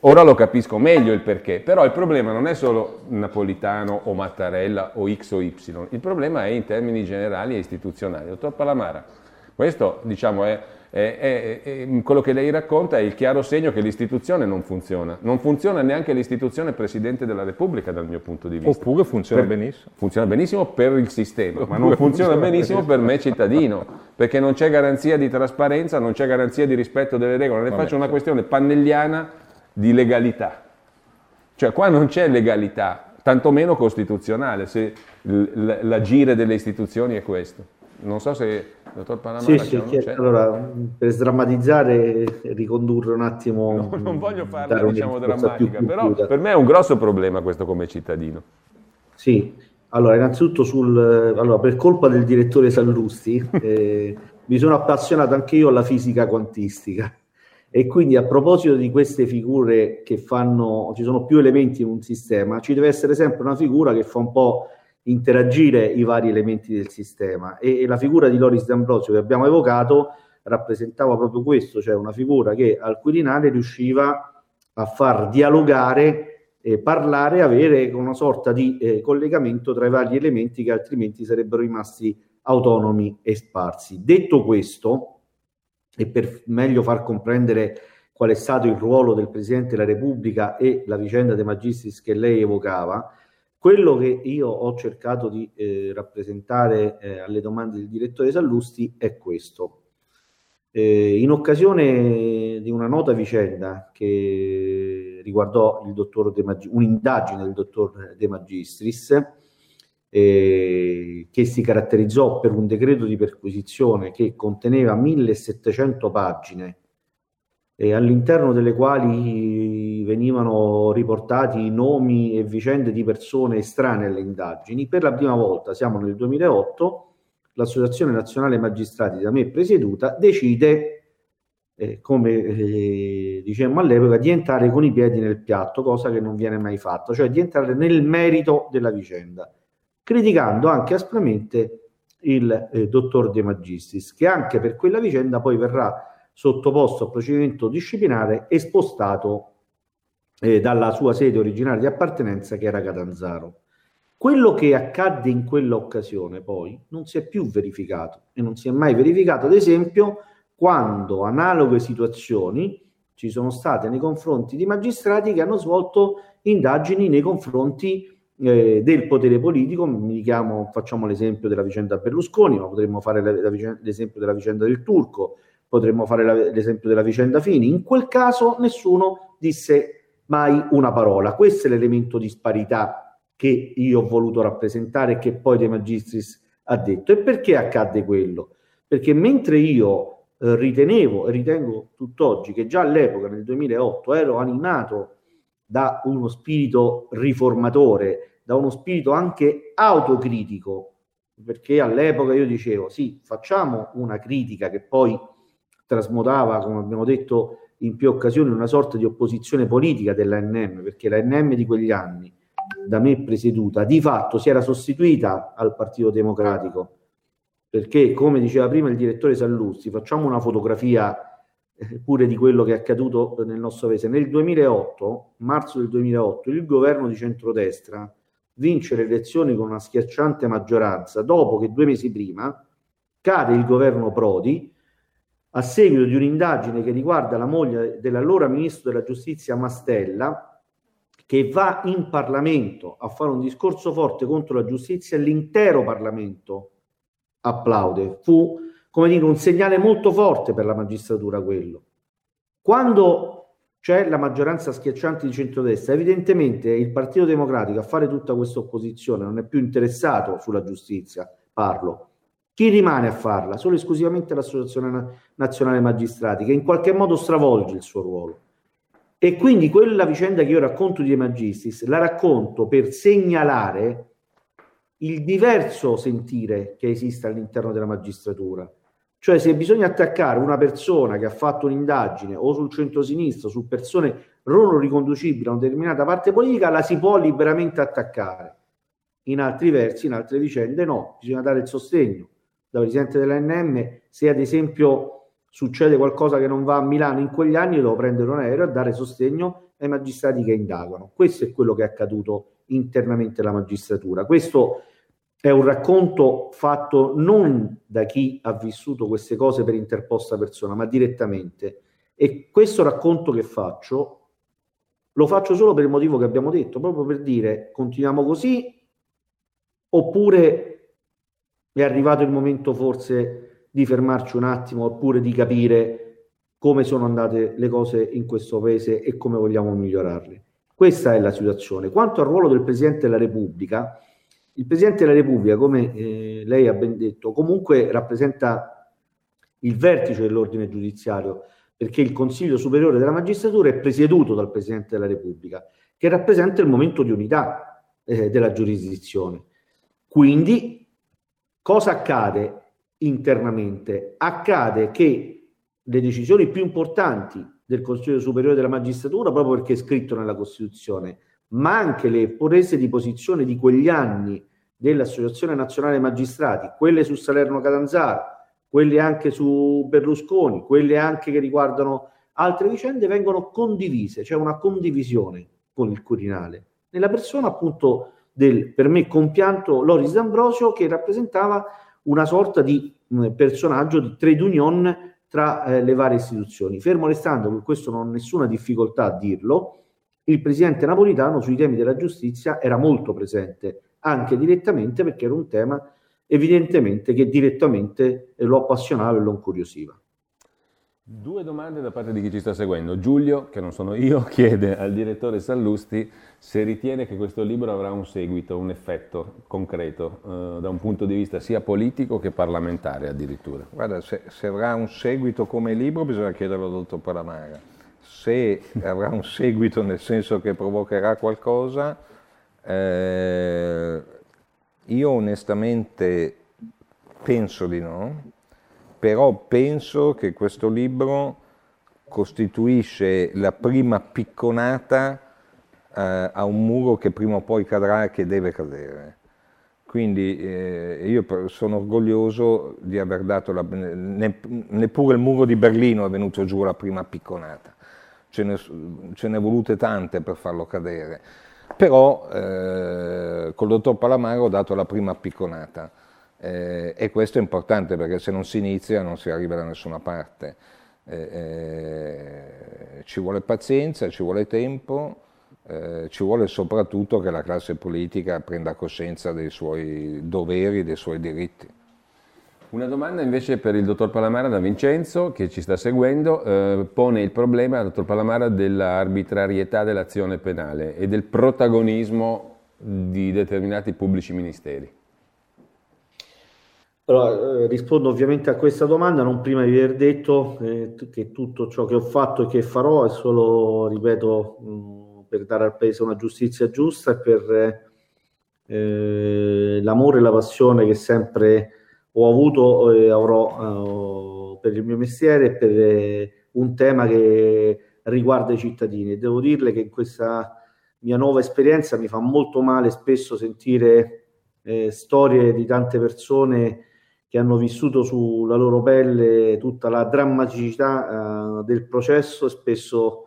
Ora lo capisco meglio il perché, però il problema non è solo Napolitano o Mattarella o X o Y, il problema è in termini generali e istituzionali. Dottor Palamara, Questo, diciamo, quello che lei racconta è il chiaro segno che l'istituzione non funziona. Non funziona neanche l'istituzione Presidente della Repubblica dal mio punto di vista. Oppure funziona benissimo. Funziona benissimo per il sistema, ma non funziona benissimo per me cittadino, perché non c'è garanzia di trasparenza, non c'è garanzia di rispetto delle regole. Ne faccio una questione pannelliana di legalità. Cioè qua non c'è legalità, tantomeno costituzionale, se l'agire delle istituzioni è questo. Non so se dottor Palamara c'è. Allora, per sdrammatizzare, ricondurre un attimo. No, non voglio farla drammatica, però per me è un grosso problema questo come cittadino. Sì, allora innanzitutto per colpa del direttore Sallusti mi sono appassionato anche io alla fisica quantistica e quindi a proposito di queste figure che fanno, ci sono più elementi in un sistema, ci deve essere sempre una figura che fa un po' interagire i vari elementi del sistema e la figura di Loris D'Ambrosio che abbiamo evocato rappresentava proprio questo, cioè una figura che al Quirinale riusciva a far dialogare, parlare, avere una sorta di collegamento tra i vari elementi che altrimenti sarebbero rimasti autonomi e sparsi. Detto questo, e per meglio far comprendere qual è stato il ruolo del Presidente della Repubblica e la vicenda De Magistris che lei evocava, quello che io ho cercato di rappresentare alle domande del direttore Sallusti è questo. In occasione di una nota vicenda che riguardò un'indagine del dottor De Magistris, che si caratterizzò per un decreto di perquisizione che conteneva 1700 pagine, all'interno delle quali venivano riportati nomi e vicende di persone estranee alle indagini. Per la prima volta, siamo nel 2008, l'Associazione Nazionale Magistrati da me presieduta decide, come dicemmo all'epoca, di entrare con i piedi nel piatto, cosa che non viene mai fatta, cioè di entrare nel merito della vicenda, criticando anche aspramente il dottor De Magistris, che anche per quella vicenda poi verrà sottoposto a procedimento disciplinare e spostato dalla sua sede originaria di appartenenza, che era Catanzaro. Quello che accadde in quell'occasione poi non si è più verificato e non si è mai verificato, ad esempio, quando analoghe situazioni ci sono state nei confronti di magistrati che hanno svolto indagini nei confronti del potere politico. Facciamo l'esempio della vicenda Berlusconi, ma potremmo fare l'esempio della vicenda del Turco, potremmo fare l'esempio della vicenda Fini. In quel caso nessuno disse mai una parola. Questo è l'elemento di disparità che io ho voluto rappresentare e che poi De Magistris ha detto. E perché accadde quello? Perché mentre io ritenevo e ritengo tutt'oggi che già all'epoca, nel 2008, ero animato da uno spirito riformatore, da uno spirito anche autocritico, perché all'epoca io dicevo sì, facciamo una critica che poi trasmodava, come abbiamo detto in più occasioni, una sorta di opposizione politica dell'ANM, perché l'ANM di quegli anni, da me presieduta, di fatto si era sostituita al Partito Democratico, perché come diceva prima il direttore Sallusti, facciamo una fotografia pure di quello che è accaduto nel nostro paese. Nel 2008, marzo del 2008, il governo di centrodestra vince le elezioni con una schiacciante maggioranza, dopo che 2 mesi prima cade il governo Prodi a seguito di un'indagine che riguarda la moglie dell'allora ministro della giustizia Mastella, che va in Parlamento a fare un discorso forte contro la giustizia e l'intero Parlamento applaude. Fu, come dire, un segnale molto forte per la magistratura quello. Quando c'è la maggioranza schiacciante di centrodestra, evidentemente il Partito Democratico a fare tutta questa opposizione non è più interessato sulla giustizia, parlo. Chi rimane a farla? Solo esclusivamente l'Associazione Nazionale Magistrati, che in qualche modo stravolge il suo ruolo. E quindi quella vicenda che io racconto di De Magistris la racconto per segnalare il diverso sentire che esiste all'interno della magistratura. Cioè, se bisogna attaccare una persona che ha fatto un'indagine o sul centrosinistra, su persone non riconducibili a una determinata parte politica, la si può liberamente attaccare. In altri versi, in altre vicende no, bisogna dare il sostegno. Da presidente dell'ANM, se ad esempio succede qualcosa che non va a Milano in quegli anni, devo prendere un aereo e dare sostegno ai magistrati che indagano. Questo è quello che è accaduto internamente alla magistratura. Questo è un racconto fatto non da chi ha vissuto queste cose per interposta persona, ma direttamente. E questo racconto che faccio lo faccio solo per il motivo che abbiamo detto, proprio per dire continuiamo così, oppure è arrivato il momento forse di fermarci un attimo, oppure di capire come sono andate le cose in questo paese e come vogliamo migliorarle. Questa è la situazione. Quanto al ruolo del Presidente della Repubblica, il Presidente della Repubblica, come lei ha ben detto, comunque rappresenta il vertice dell'ordine giudiziario, perché il Consiglio Superiore della Magistratura è presieduto dal Presidente della Repubblica, che rappresenta il momento di unità della giurisdizione. Quindi, cosa accade internamente? Accade che le decisioni più importanti del Consiglio Superiore della Magistratura, proprio perché è scritto nella Costituzione, ma anche le prese di posizione di quegli anni dell'Associazione Nazionale Magistrati, quelle su Salerno Catanzaro, quelle anche su Berlusconi, quelle anche che riguardano altre vicende, vengono condivise, c'è una condivisione con il Quirinale, nella persona appunto del, per me, compianto Loris D'Ambrosio, che rappresentava una sorta di personaggio di trade union tra le varie istituzioni. Fermo restando, per questo non ho nessuna difficoltà a dirlo, il presidente Napolitano sui temi della giustizia era molto presente, anche direttamente, perché era un tema evidentemente che direttamente lo appassionava e lo incuriosiva. Due domande da parte di chi ci sta seguendo. Giulio, che non sono io, chiede al direttore Sallusti se ritiene che questo libro avrà un seguito, un effetto concreto, da un punto di vista sia politico che parlamentare addirittura. Guarda, se avrà un seguito come libro bisogna chiederlo al dottor Palamara. Se avrà un seguito nel senso che provocherà qualcosa... Io onestamente penso di no, però penso che questo libro costituisce la prima picconata a un muro che prima o poi cadrà e che deve cadere. Quindi io sono orgoglioso di aver dato, neppure il muro di Berlino è venuto giù la prima picconata, ce ne volute tante per farlo cadere. Però col dottor Palamara ho dato la prima picconata e questo è importante, perché se non si inizia non si arriva da nessuna parte. Ci vuole pazienza, ci vuole tempo, ci vuole soprattutto che la classe politica prenda coscienza dei suoi doveri, dei suoi diritti. Una domanda invece per il dottor Palamara da Vincenzo, che ci sta seguendo, pone il problema, dottor Palamara, dell'arbitrarietà dell'azione penale e del protagonismo di determinati pubblici ministeri. Allora, rispondo ovviamente a questa domanda, non prima di aver detto che tutto ciò che ho fatto e che farò è solo, ripeto, per dare al Paese una giustizia giusta e per l'amore e la passione che sempre... ho avuto e avrò per il mio mestiere, per un tema che riguarda i cittadini. Devo dirle che in questa mia nuova esperienza mi fa molto male spesso sentire storie di tante persone che hanno vissuto sulla loro pelle tutta la drammaticità del processo e spesso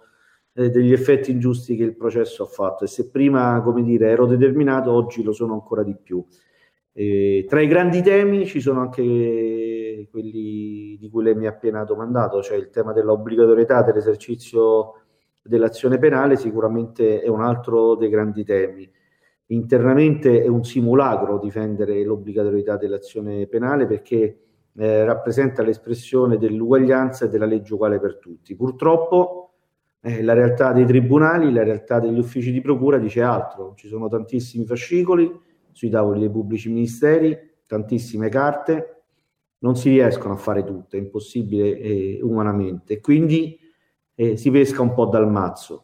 degli effetti ingiusti che il processo ha fatto. E se prima, come dire, ero determinato, oggi lo sono ancora di più. Tra i grandi temi ci sono anche quelli di cui lei mi ha appena domandato, cioè il tema dell'obbligatorietà dell'esercizio dell'azione penale sicuramente è un altro dei grandi temi. Internamente è un simulacro difendere l'obbligatorietà dell'azione penale, perché rappresenta l'espressione dell'uguaglianza e della legge uguale per tutti. Purtroppo la realtà dei tribunali, la realtà degli uffici di procura dice altro, ci sono tantissimi fascicoli sui tavoli dei pubblici ministeri, tantissime carte, non si riescono a fare tutte, è impossibile umanamente, quindi si pesca un po' dal mazzo.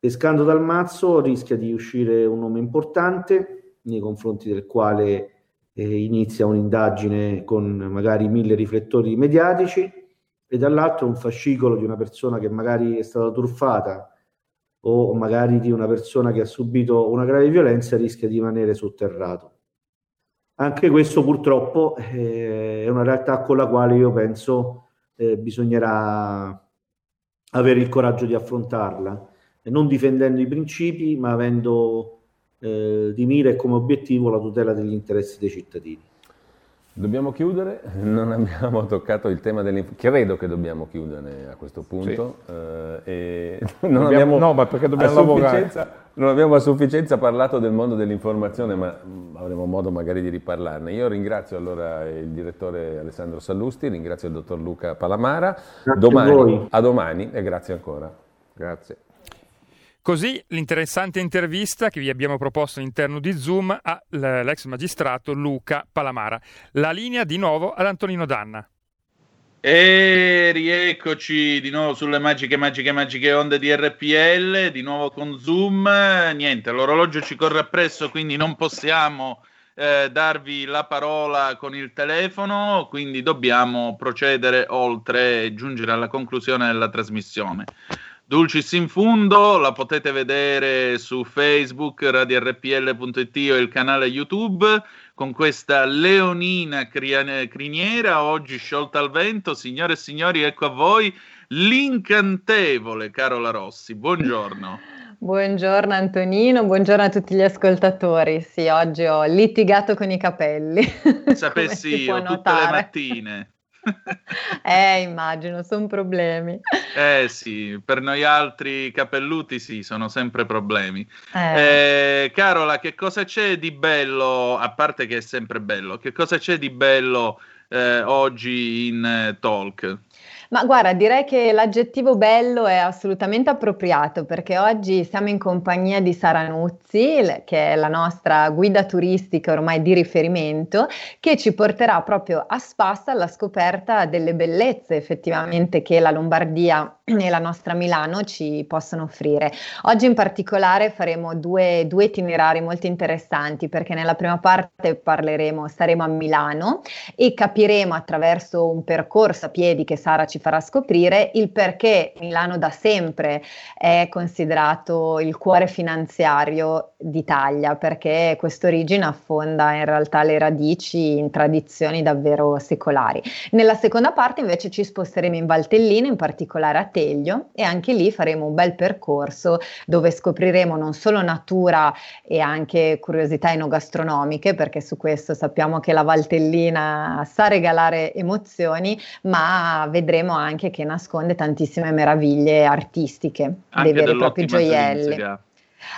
Pescando dal mazzo rischia di uscire un nome importante, nei confronti del quale inizia un'indagine con magari 1000 riflettori mediatici, e dall'altro un fascicolo di una persona che magari è stata truffata, o magari di una persona che ha subito una grave violenza, rischia di rimanere sotterrato. Anche questo purtroppo è una realtà con la quale io penso bisognerà avere il coraggio di affrontarla, non difendendo i principi, ma avendo di mira e come obiettivo la tutela degli interessi dei cittadini. Dobbiamo chiudere, non abbiamo toccato il tema credo che dobbiamo chiudere a questo punto. Sì. Non abbiamo a sufficienza parlato del mondo dell'informazione, ma avremo modo magari di riparlarne. Io ringrazio allora il direttore Alessandro Sallusti, ringrazio il dottor Luca Palamara. A domani e grazie ancora. Grazie. Così l'interessante intervista che vi abbiamo proposto all'interno di Zoom all'ex magistrato Luca Palamara. La linea di nuovo ad Antonino Danna. E rieccoci di nuovo sulle magiche onde di RPL, di nuovo con Zoom. Niente, l'orologio ci corre appresso, quindi non possiamo darvi la parola con il telefono, quindi dobbiamo procedere oltre e giungere alla conclusione della trasmissione. Dulcis in fundo, la potete vedere su Facebook, radiorpl.it e il canale YouTube, con questa Leonina Criniera, oggi sciolta al vento. Signore e signori, ecco a voi l'incantevole Carola Rossi. Buongiorno. Buongiorno Antonino, buongiorno a tutti gli ascoltatori. Sì, oggi ho litigato con i capelli. Sapessi io, tutte le mattine. Immagino, sono problemi. Sì, per noi altri capelluti sì, sono sempre problemi. Carola, che cosa c'è di bello, a parte che è sempre bello, che cosa c'è di bello oggi in Talk? Ma guarda, direi che l'aggettivo bello è assolutamente appropriato, perché oggi siamo in compagnia di Sara Nuzzi, che è la nostra guida turistica ormai di riferimento, che ci porterà proprio a Spassa alla scoperta delle bellezze effettivamente che la Lombardia e la nostra Milano ci possono offrire. Oggi in particolare faremo due itinerari molto interessanti, perché nella prima parte staremo a Milano e capiremo attraverso un percorso a piedi che Sara ci farà scoprire il perché Milano da sempre è considerato il cuore finanziario d'Italia, perché quest'origine affonda in realtà le radici in tradizioni davvero secolari. Nella seconda parte invece ci sposteremo in Valtellina, in particolare a Teglio, e anche lì faremo un bel percorso dove scopriremo non solo natura e anche curiosità enogastronomiche, perché su questo sappiamo che la Valtellina sa regalare emozioni, ma vedremo anche che nasconde tantissime meraviglie artistiche, anche dei veri e propri gioielli. Trinzica.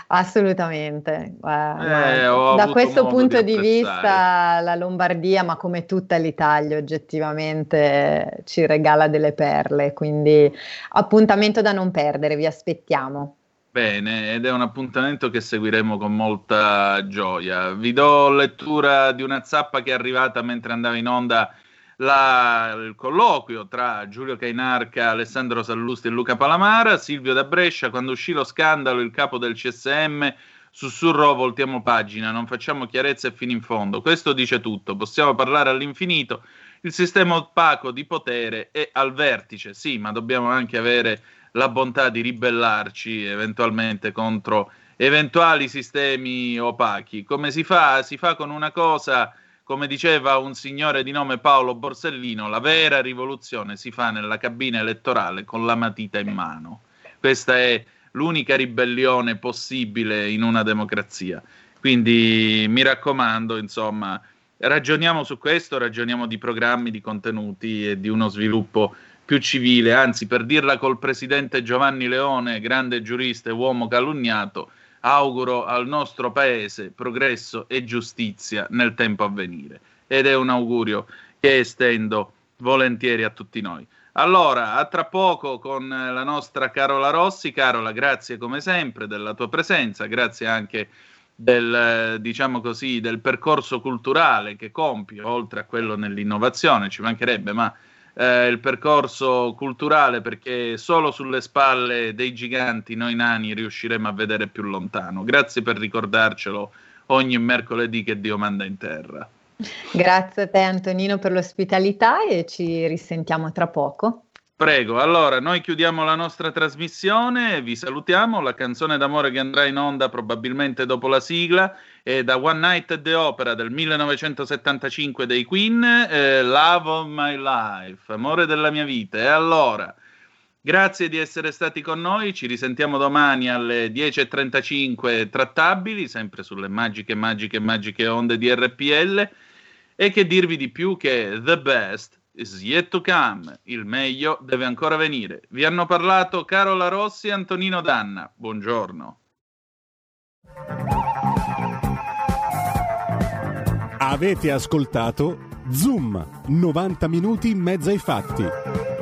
Assolutamente, da questo punto di vista la Lombardia, ma come tutta l'Italia oggettivamente, ci regala delle perle, quindi appuntamento da non perdere, vi aspettiamo. Bene, ed è un appuntamento che seguiremo con molta gioia. Vi do lettura di una zappa che è arrivata mentre andava in onda il colloquio tra Giulio Cainarca, Alessandro Sallusti e Luca Palamara. Silvio da Brescia: quando uscì lo scandalo, il capo del CSM sussurrò: voltiamo pagina, non facciamo chiarezza e fino in fondo. Questo dice tutto, possiamo parlare all'infinito, il sistema opaco di potere è al vertice, sì, ma dobbiamo anche avere la bontà di ribellarci eventualmente contro eventuali sistemi opachi. Come si fa? Si fa con una cosa... Come diceva un signore di nome Paolo Borsellino, la vera rivoluzione si fa nella cabina elettorale con la matita in mano. Questa è l'unica ribellione possibile in una democrazia. Quindi mi raccomando, insomma, ragioniamo su questo, ragioniamo di programmi, di contenuti e di uno sviluppo più civile. Anzi, per dirla col presidente Giovanni Leone, grande giurista e uomo calunniato, auguro al nostro paese progresso e giustizia nel tempo a venire, ed è un augurio che estendo volentieri a tutti noi. Allora, a tra poco con la nostra Carola Rossi. Carola, grazie come sempre della tua presenza, grazie anche del percorso culturale che compi, oltre a quello nell'innovazione, ci mancherebbe, ma il percorso culturale, perché solo sulle spalle dei giganti noi nani riusciremo a vedere più lontano. Grazie per ricordarcelo ogni mercoledì che Dio manda in terra. Grazie a te Antonino per l'ospitalità e ci risentiamo tra poco. Prego, allora noi chiudiamo la nostra trasmissione, vi salutiamo, la canzone d'amore che andrà in onda probabilmente dopo la sigla è da One Night at the Opera del 1975 dei Queen, Love of My Life, amore della mia vita. E allora, Grazie di essere stati con noi, ci risentiamo domani alle 10.35 trattabili, sempre sulle magiche onde di RPL. E che dirvi di più che the best is yet to come, il meglio deve ancora venire. Vi hanno parlato Carola Rossi e Antonino Danna, buongiorno. Avete ascoltato Zoom, 90 minuti in mezzo ai fatti.